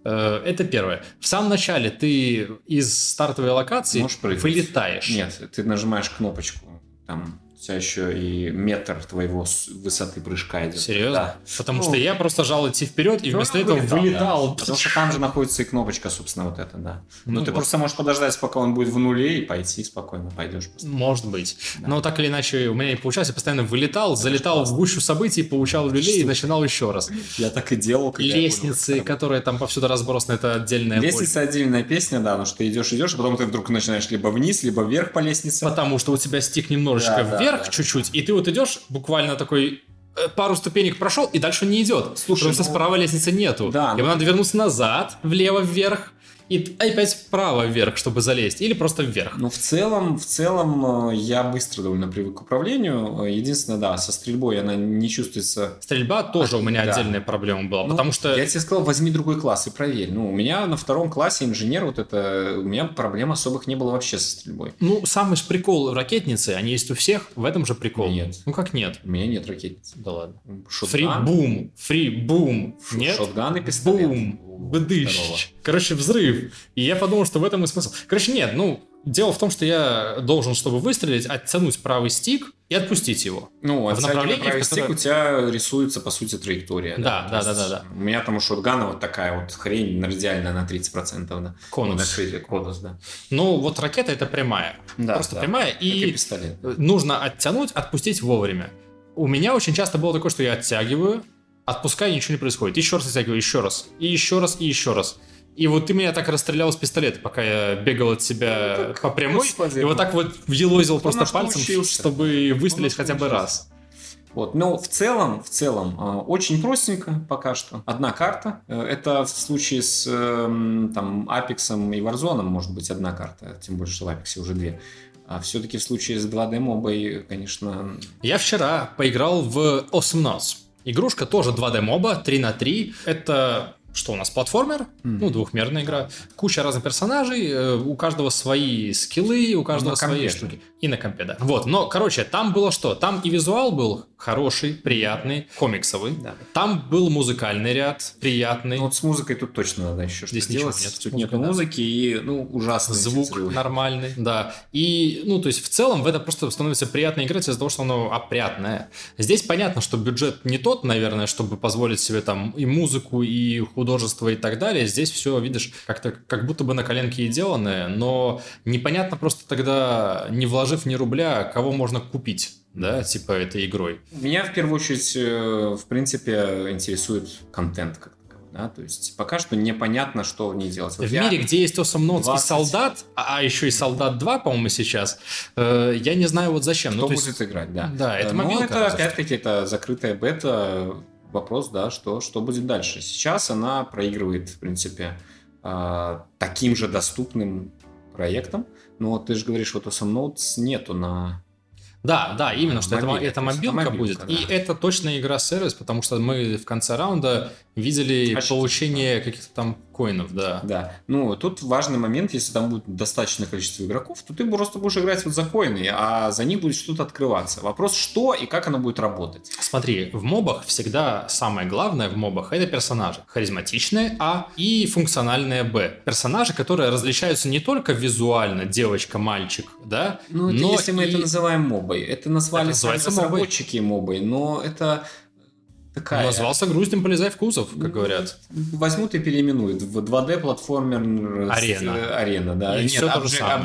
Это первое. В самом начале ты из стартовой локации вылетаешь. Нет, ты нажимаешь кнопочку, там... У тебя еще и метр твоего высоты прыжка идет. Серьезно? Да. Потому что я просто жал идти вперед, и вместо этого вылетал. Да. Потому что там же находится и кнопочка, собственно, вот эта, да. Но ты просто можешь подождать, пока он будет в нуле, и пойти спокойно пойдешь. Может быть. Да. Но так или иначе у меня не получалось. Я постоянно вылетал, залетал в гущу событий, получал люлей и начинал еще раз. Я так и делал. Как лестницы, которые там повсюду разбросаны, это отдельная боль. Лестница отдельная песня, да, потому что ты идешь, а потом ты вдруг начинаешь либо вниз, либо вверх по лестнице. Потому что у тебя стик немножечко вверх, чуть-чуть, и ты вот идешь буквально такой пару ступенек прошел, и дальше не идет. Слушай, потому что справа лестницы нету. Да, ему надо вернуться назад, влево вверх, и опять вправо вверх, чтобы залезть, или просто вверх. Ну, в целом я быстро довольно привык к управлению. Единственное, да, со стрельбой она не чувствуется. Стрельба тоже у меня отдельная проблема была, потому что... Я тебе сказал, возьми другой класс и проверь. Ну, у меня на 2-м классе инженер, вот это, у меня проблем особых не было вообще со стрельбой. Ну, самый же прикол ракетницы, они есть у всех, в этом же прикол. Нет. Ну, как нет? У меня нет ракетницы. Да ладно. Шотган. FreeBoom. Нет? Шотган и пистолет. Бум. Бдыщ. Короче, взрыв. И я подумал, что в этом и смысл. Короче, нет, дело в том, что я должен, чтобы выстрелить, оттянуть правый стик и отпустить его. Ну, а в направлении, правый стик у тебя рисуется, по сути, траектория. Да. У меня там у шотгана вот такая вот хрень, радиальная на 30%. Да. Конус, да. Ну, вот ракета это прямая. Да, просто прямая. И пистолет. Нужно оттянуть, отпустить вовремя. У меня очень часто было такое, что я оттягиваю, отпускаю, ничего не происходит. Еще раз оттягиваю, еще раз. И вот ты меня так расстрелял с пистолета, пока я бегал от себя по прямой, и вот так вот елозил просто пальцем, чтобы выстрелить хотя бы раз. Вот. Но в целом, очень простенько пока что. Одна карта. Это в случае с там Апексом и Варзоном, может быть, одна карта. Тем больше, что в Апексе уже 2. А все-таки в случае с 2D-мобой, конечно... Я вчера поиграл в Awesome Nuts. Игрушка тоже 2D-моба, 3 на 3. Это что у нас платформер, ну, двухмерная игра, куча разных персонажей, у каждого свои скиллы, у каждого свои штуки. И на компе, да. Вот, но, короче, там было что? Там и визуал был хороший, приятный, комиксовый. Да. Там был музыкальный ряд, приятный. Ну, вот с музыкой тут точно надо еще что-то сделать. Здесь ничего нет. Тут нет музыки и, ну, ужасный звук нормальный, да. И, ну, то есть, в целом, в это просто становится приятно играть из-за того, что оно опрятное. Здесь понятно, что бюджет не тот, наверное, чтобы позволить себе там и музыку, и художество, и так далее. Здесь все, видишь, как-то как будто бы на коленке и деланное, но непонятно просто тогда, не вложив ни рубля, кого можно купить, да, типа этой игрой. Меня в первую очередь, в принципе, интересует контент как-то. Да, то есть пока что непонятно, что в ней делать. Вот в мире, где есть Awesome Nuts и солдат, а еще и солдат 2, по-моему, сейчас, я не знаю вот зачем. Кто будет играть, да. Да, это мобилка. Ну, это опять-таки это закрытая бета. Вопрос, да, что будет дальше. Сейчас она проигрывает, в принципе, таким же доступным проектом. Но ты же говоришь, вот Awesome Nuts нету на... Да, да, именно, что это мобилка будет, да. И это точно игра-сервис, потому что мы в конце раунда видели получение каких-то там коинов, да. Да, ну тут важный момент, если там будет достаточное количество игроков, то ты просто будешь играть вот за коины, а за них будет что-то открываться. Вопрос, что и как оно будет работать. Смотри, в мобах всегда самое главное в мобах — это персонажи. Харизматичные А и функциональные Б. Персонажи, которые различаются не только визуально, девочка, мальчик, да. Ну это, но если мы это называем мобой. Это назвали разработчики мобой, но это такая... Назвался груздем, полезай в кузов, как говорят. Возьмут и переименуют в 2D-платформер... Арена, да. И нет, все то же самое.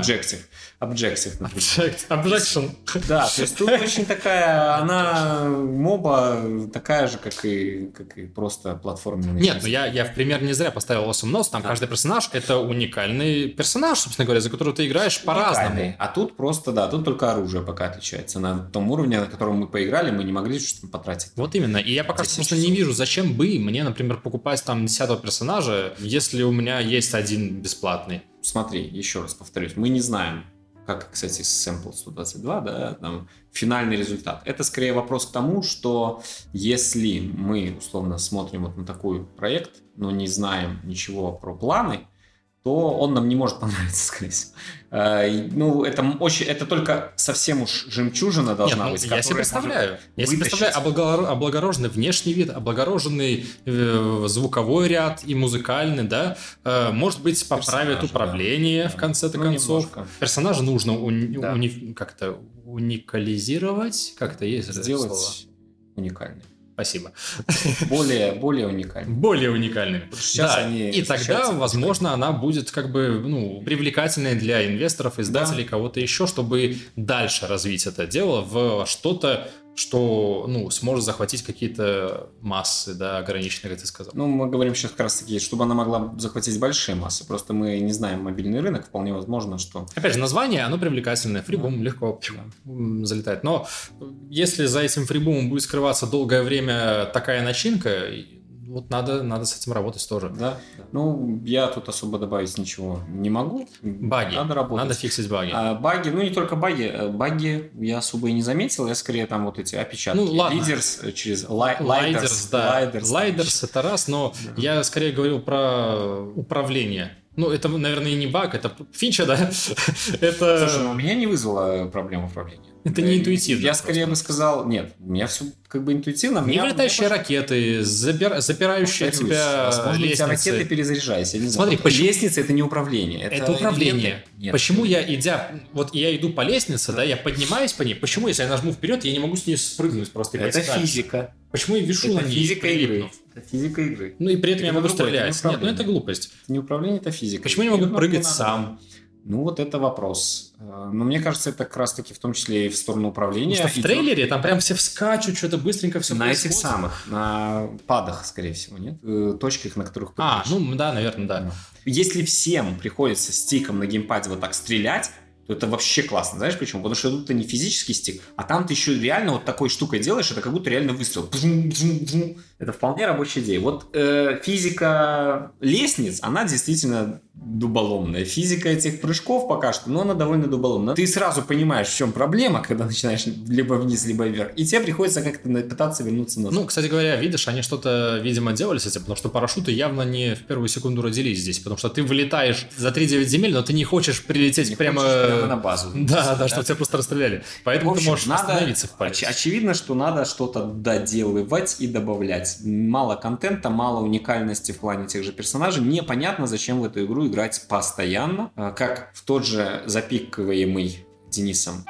Objective, например. Objection. Да, то есть тут очень такая, она моба такая же, как и просто платформенная. Нет, но я в пример не зря поставил Awesome Nuts, там каждый персонаж — это уникальный персонаж, собственно говоря, за которого ты играешь по-разному. А тут просто, да, тут только оружие пока отличается. На том уровне, на котором мы поиграли, мы не могли что-то потратить. Вот именно, и я пока просто не вижу, зачем бы мне, например, покупать там 10-го персонажа, если у меня есть один бесплатный. Смотри, еще раз повторюсь, мы не знаем, как, кстати, с Sample 122, да, там финальный результат. Это скорее вопрос к тому, что если мы, условно, смотрим вот на такой проект, но не знаем ничего про планы, то он нам не может понравиться, скорее всего. Ну, это только совсем уж жемчужина должна быть. Я себе представляю. Облагороженный внешний вид, облагороженный звуковой ряд и музыкальный, да. Может быть, поправят управление, да, в конце-то концов. Немножко. Персонажа нужно как-то уникализировать. Как-то есть сделать слово? Уникальный. Спасибо. Более уникальными. Более уникальными. Да. И тогда, возможно, она будет как бы, ну, привлекательной для инвесторов, издателей, да, кого-то еще, чтобы дальше развить это дело в что-то, что, ну, сможет захватить какие-то массы, да, ограниченные, как ты сказал. Ну, мы говорим сейчас как раз таки, чтобы она могла захватить большие массы. Просто мы не знаем мобильный рынок, вполне возможно, что... Опять же, название, оно привлекательное. FreeBoom легко залетает. Но если за этим FreeBoom будет скрываться долгое время такая начинка, вот надо с этим работать тоже. Да. Ну, я тут особо добавить ничего не могу. Баги. Надо работать. Надо фиксить баги. Баги, ну не только баги. Баги я особо и не заметил. Я скорее там вот эти опечатки. Ну, ладно. Лайдерс это раз, но я скорее говорил про управление. Ну, это, наверное, не баг, это фича, да? Это... Слушай, ну, у меня не вызвало проблем управления. Это не интуитивно. Я скорее бы сказал, нет, у меня все как бы интуитивно. Не вылетающие ракеты, запирающие тебя лестницы. Ракеты перезаряжайся. Смотри, по лестнице это не управление. Это управление. Нет. Почему я, идя, вот я иду по лестнице, да, я поднимаюсь по ней, почему, если я нажму вперед, я не могу с ней спрыгнуть просто? Это физика. Почему я вишу на ней? Это физика игры. Ну и при этом я могу стрелять. Нет, ну это глупость. Это не управление, это физика. Почему я не могу прыгать сам? Ну, вот это вопрос. Но мне кажется, это как раз-таки в том числе и в сторону управления. Потому что в трейлере там прям все вскачут, что-то быстренько все происходит. На этих самых, на падах, скорее всего, нет? Точках, на которых... ну да, наверное, да. Если всем приходится стиком на геймпаде вот так стрелять, то это вообще классно. Знаешь почему? Потому что тут-то не физический стик, а там ты еще реально вот такой штукой делаешь, это как будто реально выстрел. Это вполне рабочая идея. Вот физика лестниц, она действительно... дуболомная физика этих прыжков пока что, но она довольно дуболомная. Ты сразу понимаешь, в чем проблема, когда начинаешь либо вниз, либо вверх, и тебе приходится как-то пытаться вернуться назад. Ну, кстати говоря, видишь, они что-то, видимо, делали с этим, потому что парашюты явно не в первую секунду родились здесь, потому что ты вылетаешь за 3-9 земель, но ты не хочешь прилететь прямо на базу. Да, чтобы тебя просто расстреляли. Поэтому ты можешь остановиться в паре. Очевидно, что надо что-то доделывать и добавлять. Мало контента, мало уникальности в плане тех же персонажей. Непонятно, зачем в эту игру играть постоянно, как в тот же запикиваемый Денисом,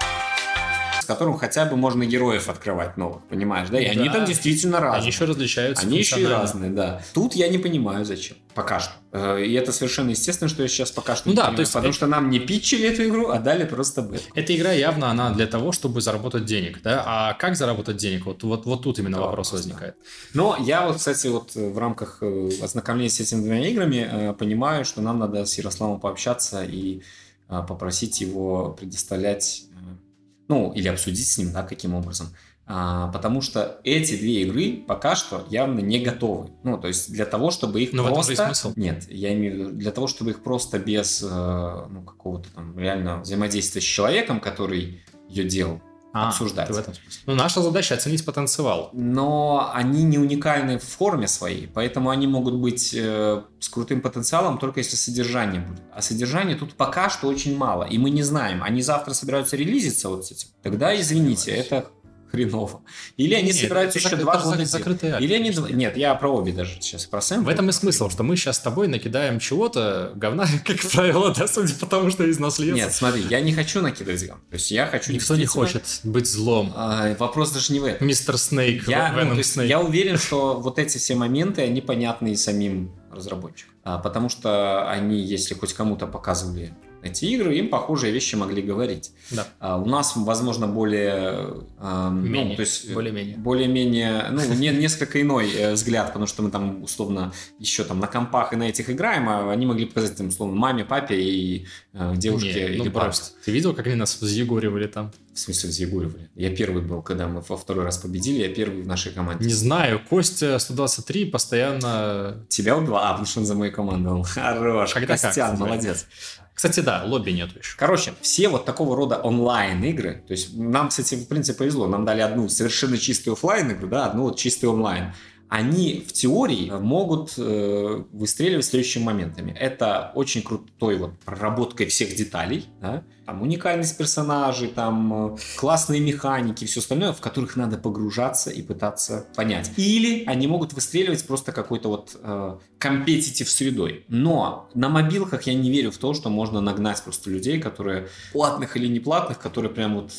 с которым хотя бы можно героев открывать новых, понимаешь, да? И да, они там действительно разные. Они еще различаются. Они еще и разные, да. Тут я не понимаю, зачем. Пока что. И это совершенно естественно, что я сейчас пока что не понимаю, то есть потому что нам не питчили эту игру, а дали просто бет. Эта игра явно она для того, чтобы заработать денег, да? А как заработать денег? Вот тут именно вопрос возникает. Но я вот, кстати, вот в рамках ознакомления с этими двумя играми понимаю, что нам надо с Ярославом пообщаться и попросить его предоставлять, ну, или обсудить с ним, да, каким образом. Потому что эти две игры пока что явно не готовы. Ну, то есть для того, чтобы их просто... Но в этом же смысл. Нет, я имею в виду, для того, чтобы их просто без какого-то там реального взаимодействия с человеком, который ее делал, обсуждать. В этом смысле. Ну, наша задача оценить потенциал. Но они не уникальны в форме своей, поэтому они могут быть с крутым потенциалом, только если содержание будет. А содержания тут пока что очень мало, и мы не знаем. Они завтра собираются релизиться вот с этим. Тогда, извините, это... хреново. Или они собираются еще 2 года. Или они... Нет, я про обе даже сейчас, про Сэм. В этом и смысл, что мы сейчас с тобой накидаем чего-то, говна, как правило, да, судя по тому, что из нас льется. Нет, смотри, я не хочу накидывать говна. То есть я хочу... Никто не хочет быть злом. Вопрос даже не в этом. Мистер Снейк, Веном Снейк. Я уверен, что вот эти все моменты, они понятны и самим разработчикам. Потому что они, если хоть кому-то показывали эти игры, им похожие вещи могли говорить. Да. У нас, возможно, более-менее несколько иной взгляд, потому что мы там условно еще там на компах и на этих играем, а они могли показать там условно маме, папе и девушке или папе. Ты видел, как они нас взъегоривали там? В смысле взъегоривали? Я первый был, когда мы во второй раз победили, я первый в нашей команде. Не знаю, Костя 123 постоянно... Тебя убил? Потому что он за мою команду. Хорош, Костян, молодец. Кстати, да, лобби нету еще. Короче, все вот такого рода онлайн-игры, то есть нам, кстати, в принципе повезло, нам дали одну совершенно чистую офлайн-игру, да, одну вот чистую онлайн. Они в теории могут выстреливать следующими моментами. Это очень крутой вот проработкой всех деталей, да? Там уникальность персонажей, там классные механики и все остальное, в которых надо погружаться и пытаться понять. Или они могут выстреливать просто какой-то вот компетитив средой. Но на мобилках я не верю в то, что можно нагнать просто людей, которые платных или неплатных, которые прям вот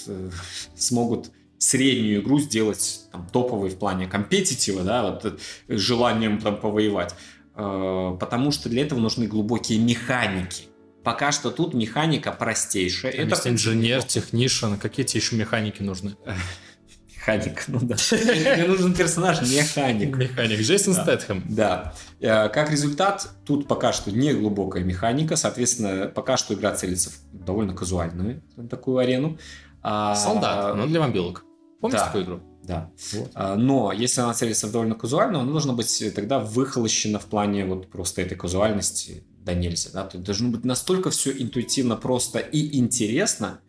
смогут среднюю игру сделать там топовой в плане компетитива, да, вот, желанием там повоевать. Потому что для этого нужны глубокие механики. Пока что тут механика простейшая. Там это инженер, технишен, какие тебе еще механики нужны? Механик, ну да. Мне нужен персонаж механик. Механик, Джейсон Стэтхэм. Да. Как результат, тут пока что не глубокая механика, соответственно, пока что игра целится в довольно казуальную такую арену. Солдат, но для мобилок. Помнишь такую игру? Да. Вот. Но если она целится в довольно казуальную, она должна быть тогда выхолощена в плане вот просто этой казуальности да нельзя. Да? То есть должно быть настолько все интуитивно, просто и интересно,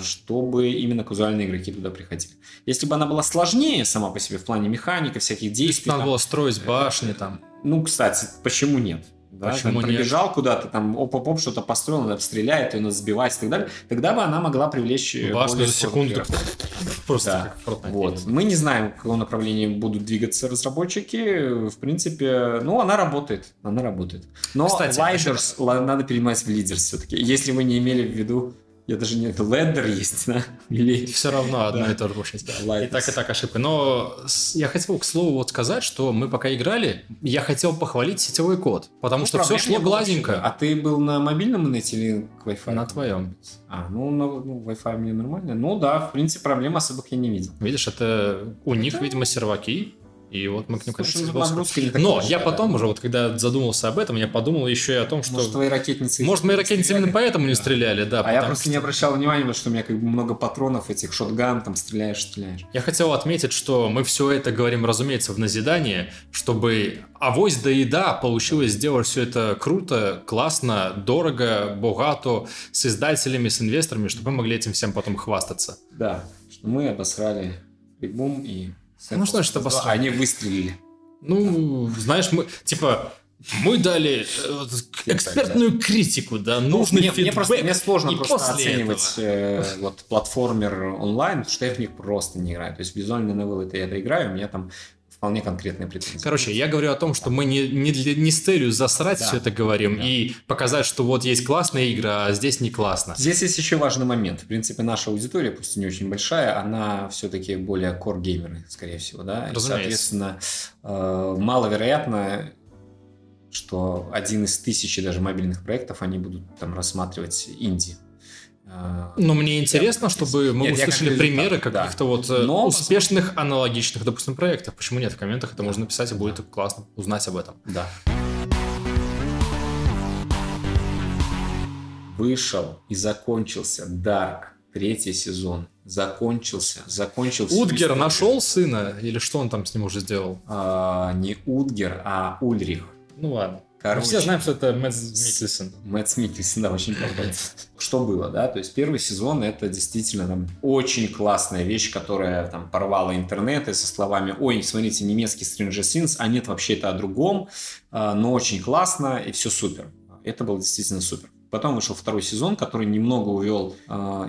чтобы именно казуальные игроки туда приходили. Если бы она была сложнее сама по себе в плане механики, всяких действий... Надо было строить башни там. Ну, кстати, почему нет? Да, почему там пробежал куда-то, там оп-оп-оп, что-то построил, надо обстрелять, ее надо сбивать и так далее. Тогда бы она могла привлечь башню за секунду. Просто как Fortnite. Вот. Мы не знаем, в каком направлении будут двигаться разработчики. В принципе, ну, она работает. Она работает. Но лайдерс надо перенимать в лидерс все-таки. Если мы не имели в виду... Я даже не... Лендер есть, да? Или... Все равно одно и то же получается. И так ошибка. Но я хотел, к слову, вот сказать, что мы пока играли, я хотел похвалить сетевой код. Потому что все шло гладенько. А ты был на мобильном интернете или к Wi-Fi? На твоем. Ну, Wi-Fi мне нормально. Ну да, в принципе, проблем особых я не видел. Видишь, это у них, видимо, серваки. И вот мы к нему как-то... Но я потом уже, вот когда задумался об этом, я подумал еще и о том, что... Может, твои ракетницы... Может, мои ракетницы именно поэтому не стреляли, да. А я просто не обращал внимания, что у меня как бы много патронов этих, шотган, там, стреляешь. Я хотел отметить, что мы все это говорим, разумеется, в назидание, чтобы авось да и да получилось сделать все это круто, классно, дорого, богато, с издателями, с инвесторами, чтобы мы могли этим всем потом хвастаться. Да, что мы обосрали FreeBoom и... Ну что ж, это обосрали. Они выстрелили. Ну, знаешь, мы, типа, мы дали экспертную критику, да, нужный фидбэк. Мне сложно просто оценивать вот платформер онлайн, потому что я в них просто не играю. То есть визуальный новелл это я доиграю, у меня там вполне конкретные претензии. Короче, я говорю о том, что мы не с целью засрать все это говорим и показать, что вот есть классная игра, а здесь не классно. Здесь есть еще важный момент. В принципе, наша аудитория, пусть и не очень большая, она все-таки более кор-геймеры, скорее всего, да? Разумеется. И, соответственно, маловероятно, что один из 1000 даже мобильных проектов они будут там рассматривать инди. Но мне интересно, чтобы мы услышали примеры каких-то вот успешных аналогичных, допустим, проектов. Почему нет? В комментах это можно написать, и будет классно узнать об этом. Да. Вышел и закончился Dark, 3-й сезон. Закончился. Утгер нашел сына? Или что он там с ним уже сделал? Не Утгер, а Ульрих. Ну ладно. Короче, все знаем, что это Мэтс Миккельсон, да, очень крутой. Что было, да? То есть первый сезон это действительно там, очень классная вещь, которая там порвала интернет и со словами «Ой, смотрите, немецкий Stranger Things, а нет, вообще это о другом, но очень классно и все супер». Это было действительно супер. Потом вышел второй сезон, который немного увел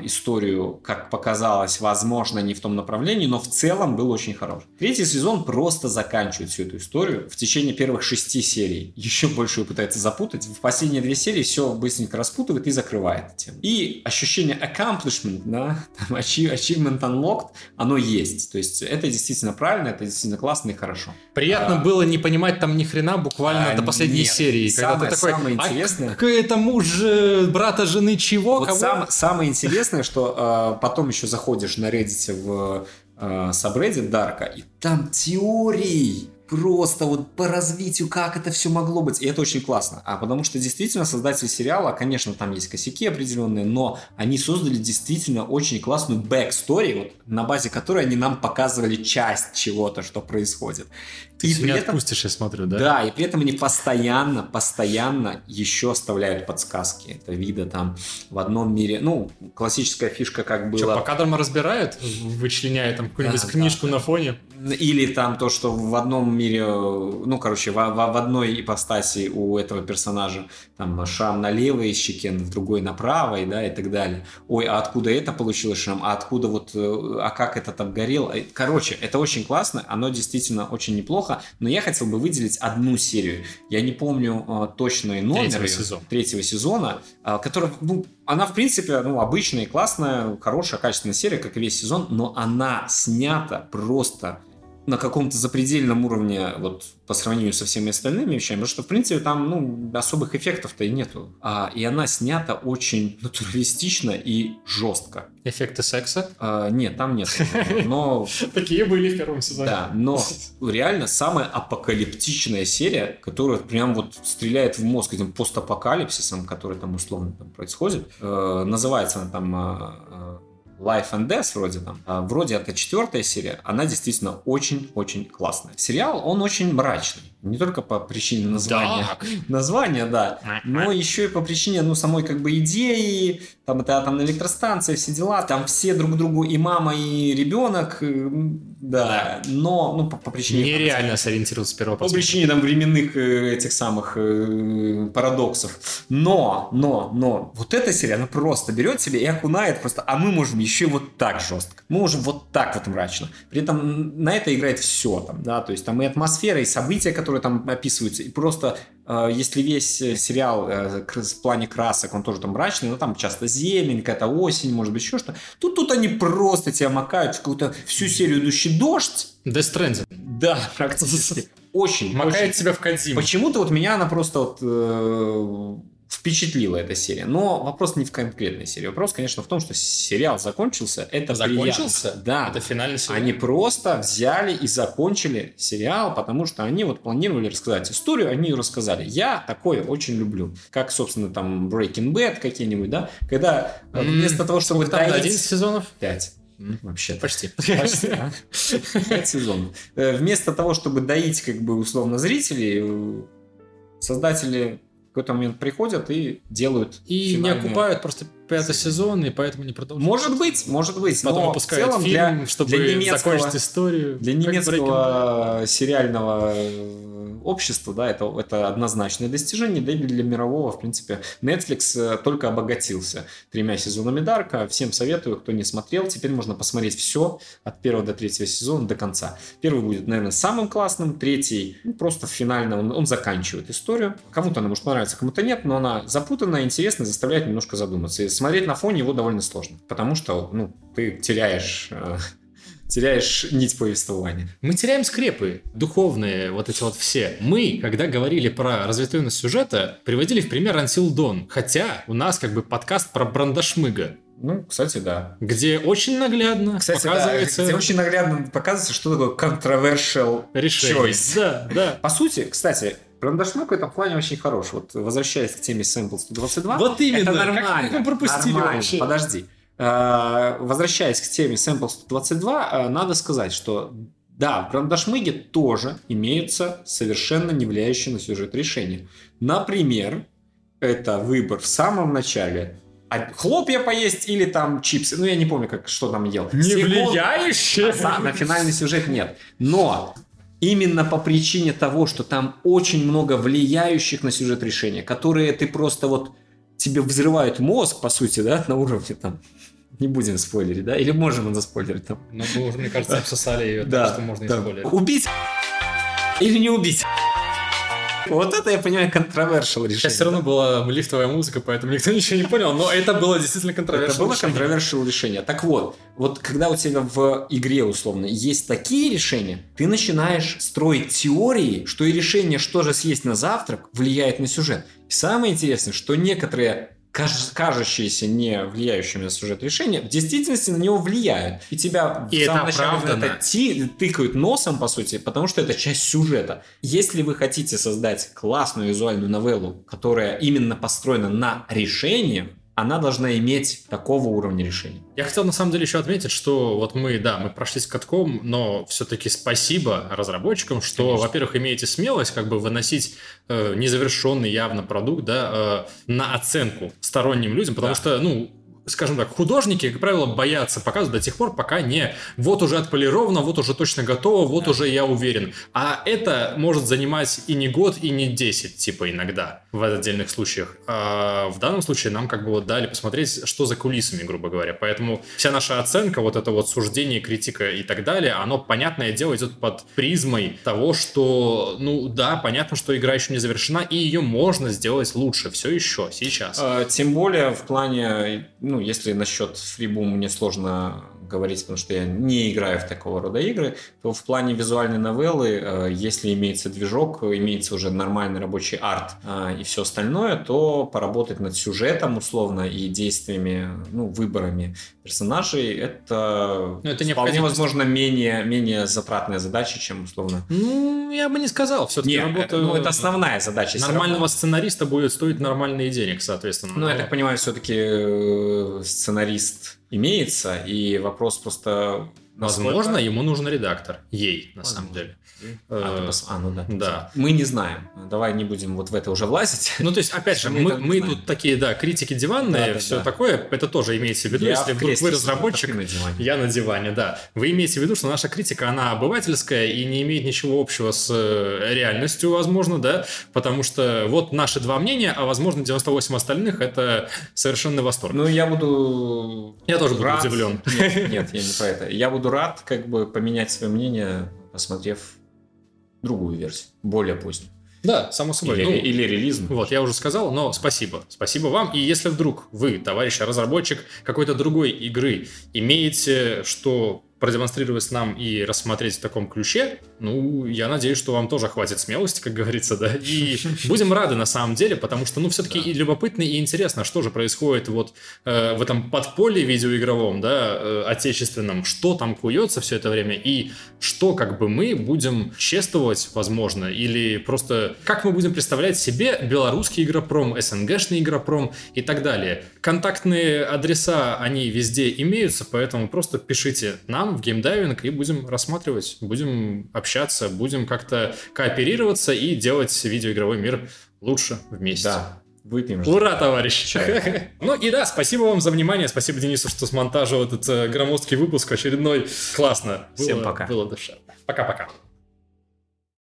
историю, как показалось, возможно, не в том направлении, но в целом был очень хорош. Третий сезон просто заканчивает всю эту историю. В течение первых 6 серий еще больше ее пытается запутать. В последние 2 серии все быстренько распутывает и закрывает тему. И ощущение accomplishment, да, там, achievement unlocked, оно есть. То есть это действительно правильно, это действительно классно и хорошо. Приятно было не понимать там ни хрена буквально до последней серии. Самое интересное... А к этому же брата жены чего? Вот кого? Самое интересное, что потом еще заходишь на Reddit в сабреддит Дарка, и там теории просто вот по развитию, как это все могло быть. И это очень классно. А потому что действительно создатели сериала, конечно, там есть косяки определенные, но они создали действительно очень классную бэкстори, вот, на базе которой они нам показывали часть чего-то, что происходит. Ты и меня отпустишь, я смотрю, да? Да, и при этом они постоянно еще оставляют подсказки. Это вида там в одном мире. Ну, классическая фишка как было... Что, по кадрам разбирают? Вычленяя там какую-нибудь книжку на фоне? Или там то, что в одном мире... Ну, короче, в одной ипостаси у этого персонажа там шрам на левой щеке, в другой на правой, да, и так далее. Ой, а откуда это получилось шрам? А откуда вот... А как это там горело? Короче, это очень классно. Оно действительно очень неплохо. Но я хотел бы выделить одну серию. Я не помню точные номеры третьего сезона, которая, ну, она в принципе, ну, обычная, классная, хорошая, качественная серия, как и весь сезон, но она снята просто на каком-то запредельном уровне вот, по сравнению со всеми остальными вещами, потому что, в принципе, там ну, особых эффектов-то и нету. И она снята очень натуралистично и жестко. Эффекты секса? Нет, там нет. Но... Такие были в первом сезоне. Да, но реально самая апокалиптичная серия, которая прям вот стреляет в мозг этим постапокалипсисом, который там условно там происходит. Называется она там... Life and Death вроде там. Вроде это 4-я серия. Она действительно очень-очень классная. Сериал, он очень мрачный. Не только по причине названия. Название, да. Но еще и по причине, ну, самой как бы идеи. Там это атомная электростанция, все дела. Там все друг другу и мама, и ребенок. Да. Но, ну, по причине... Нереально сориентироваться с первого просмотра. По причине там временных этих самых парадоксов. Но. Вот эта серия, она просто берет себе и окунает просто. А мы можем еще и вот так жестко. Мы можем вот так вот мрачно. При этом на это играет все там, да. То есть там и атмосфера, и события, которые там описываются. И просто, если весь сериал в плане красок, он тоже там мрачный, но там часто зелень, какая-то осень, может быть, еще что-то. Тут они просто тебя макают в какую-то всю серию идущий дождь. Death Stranding. Да, практически. Очень. Макает тебя в Кодзиму. Почему-то вот меня она просто вот... впечатлила эта серия. Но вопрос не в конкретной серии. Вопрос, конечно, в том, что сериал закончился. Это закончился? Приятно. Да. Это финальный сериал. Они просто взяли и закончили сериал, потому что они вот планировали рассказать историю, они ее рассказали. Я такое очень люблю. Как, собственно, там Breaking Bad какие-нибудь, да? Когда вместо того, чтобы там таить... 11 сезонов? 5. Вообще-то. Почти. Да? 5 сезонов. Вместо того, чтобы доить, как бы, условно, зрителей, создатели... в какой-то момент приходят и делают и финальную... не окупают просто пятый сезон, и поэтому не продолжают. Может быть. Потом но выпускают в целом фильм, чтобы закончить историю. Для немецкого сериального общества, да, это однозначное достижение, да и для мирового, в принципе. Netflix только обогатился 3 сезонами Дарка. Всем советую, кто не смотрел, теперь можно посмотреть все от 1 до 3 сезона до конца. 1 будет, наверное, самым классным, 3 просто финально он заканчивает историю. Кому-то она может понравиться, кому-то нет, но она запутанная, интересная, заставляет немножко задуматься. И смотреть на фоне его довольно сложно, потому что, ты теряешь нить повествования. Мы теряем скрепы духовные, вот эти вот все. Мы, когда говорили про разветвленность сюжета, приводили в пример Until Dawn. Хотя у нас как бы подкаст про Брандашмыга. Кстати, да. Где очень наглядно показывается... Да, где очень наглядно показывается, что такое controversial choice. Да. По сути, кстати... Брандашмык в этом плане очень хорош. Вот возвращаясь к теме Sample 122... Вот именно! Это нормально. Как мы пропустили вообще? Подожди. Возвращаясь к теме Sample 122, надо сказать, что да, в Брандашмыге тоже имеются совершенно не влияющие на сюжет решения. Например, это выбор в самом начале... хлопья поесть или там чипсы. Я не помню, что там ел. Не влияющие? На финальный сюжет нет. Но... именно по причине того, что там очень много влияющих на сюжет решений, которые ты просто тебе взрывают мозг, по сути, да, на уровне там. Не будем спойлерить, да? Или можем заспойлерить там? Мы уже, мне кажется, обсосали ее, так что можно и спойлерить. Убить или не убить? Вот это, я понимаю, controversial решение. Сейчас все равно была лифтовая музыка, поэтому никто ничего не понял, но это было действительно controversial. Это было controversial решение. Так вот когда у тебя в игре, условно, есть такие решения, ты начинаешь строить теории, что и решение, что же съесть на завтрак, влияет на сюжет. И самое интересное, что некоторые... кажущиеся не влияющими на сюжет решения, в действительности на него влияют. И тебя в самом начале тыкают носом, по сути, потому что это часть сюжета. Если вы хотите создать классную визуальную новеллу, которая именно построена на решении, она должна иметь такого уровня решения. Я хотел, на самом деле, еще отметить, что мы прошлись катком, но все-таки спасибо разработчикам, что, во-первых, имеете смелость как бы выносить незавершенный явно продукт, да, на оценку сторонним людям, потому что, скажем так, художники, как правило, боятся показывать до тех пор, пока не вот уже отполировано, вот уже точно готово, вот уже я уверен. А это может занимать и не год, и не 10, иногда, в отдельных случаях. А в данном случае нам как бы дали посмотреть, что за кулисами, грубо говоря. Поэтому вся наша оценка, суждение, критика и так далее, оно, понятное дело, идет под призмой того, что, понятно, что игра еще не завершена, и ее можно сделать лучше, все еще, сейчас. Тем более в плане... если насчет FreeBoom мне сложно говорить, потому что я не играю в такого рода игры, то в плане визуальной новеллы, если имеется движок, имеется уже нормальный рабочий арт и все остальное, то поработать над сюжетом условно и действиями, выборами персонажей, это вполне возможно менее затратная задача, чем условно. Я бы не сказал, все-таки работа... это основная задача. Нормального сценариста будет стоить нормальные денег, соответственно. Я так понимаю, все-таки сценарист... имеется, и вопрос просто... Возможно, ему нужен редактор. Ей, на самом деле. Да. Мы не знаем. Давай не будем в это уже влазить. То есть, опять же, мы тут такие, критики диванные, такое, это тоже имеется в виду, если вдруг вы разработчик, я на диване, да. Вы имеете в виду, что наша критика, она обывательская и не имеет ничего общего с реальностью, возможно, да, потому что наши 2 мнения, а, возможно, 98 остальных, это совершенно восторг. Я тоже буду удивлен. Нет, я не про это. Я буду рад, поменять свое мнение, посмотрев другую версию, более позднюю. Да, само собой. Или релиз. Я уже сказал, но спасибо. Спасибо вам. И если вдруг вы, товарищ разработчик какой-то другой игры, имеете что продемонстрировать нам и рассмотреть в таком ключе, ну, я надеюсь, что вам тоже хватит смелости, как говорится, да, и будем рады на самом деле, потому что, ну, все-таки и любопытно, и интересно, что же происходит вот в этом подполье видеоигровом, да, отечественном, что там куется все это время, и что, как бы, мы будем чествовать, возможно, или просто, как мы будем представлять себе белорусский игропром, СНГшный игропром и так далее. Контактные адреса, они везде имеются, поэтому просто пишите нам в геймдайвинг, и будем рассматривать, будем общаться, будем как-то кооперироваться и делать видеоигровой мир лучше вместе. Да. Выпьем. Ура, товарищи! Ну и да, спасибо вам за внимание, спасибо Денису, что смонтажил этот громоздкий выпуск очередной. Классно. Всем пока. Было душевно. Пока-пока.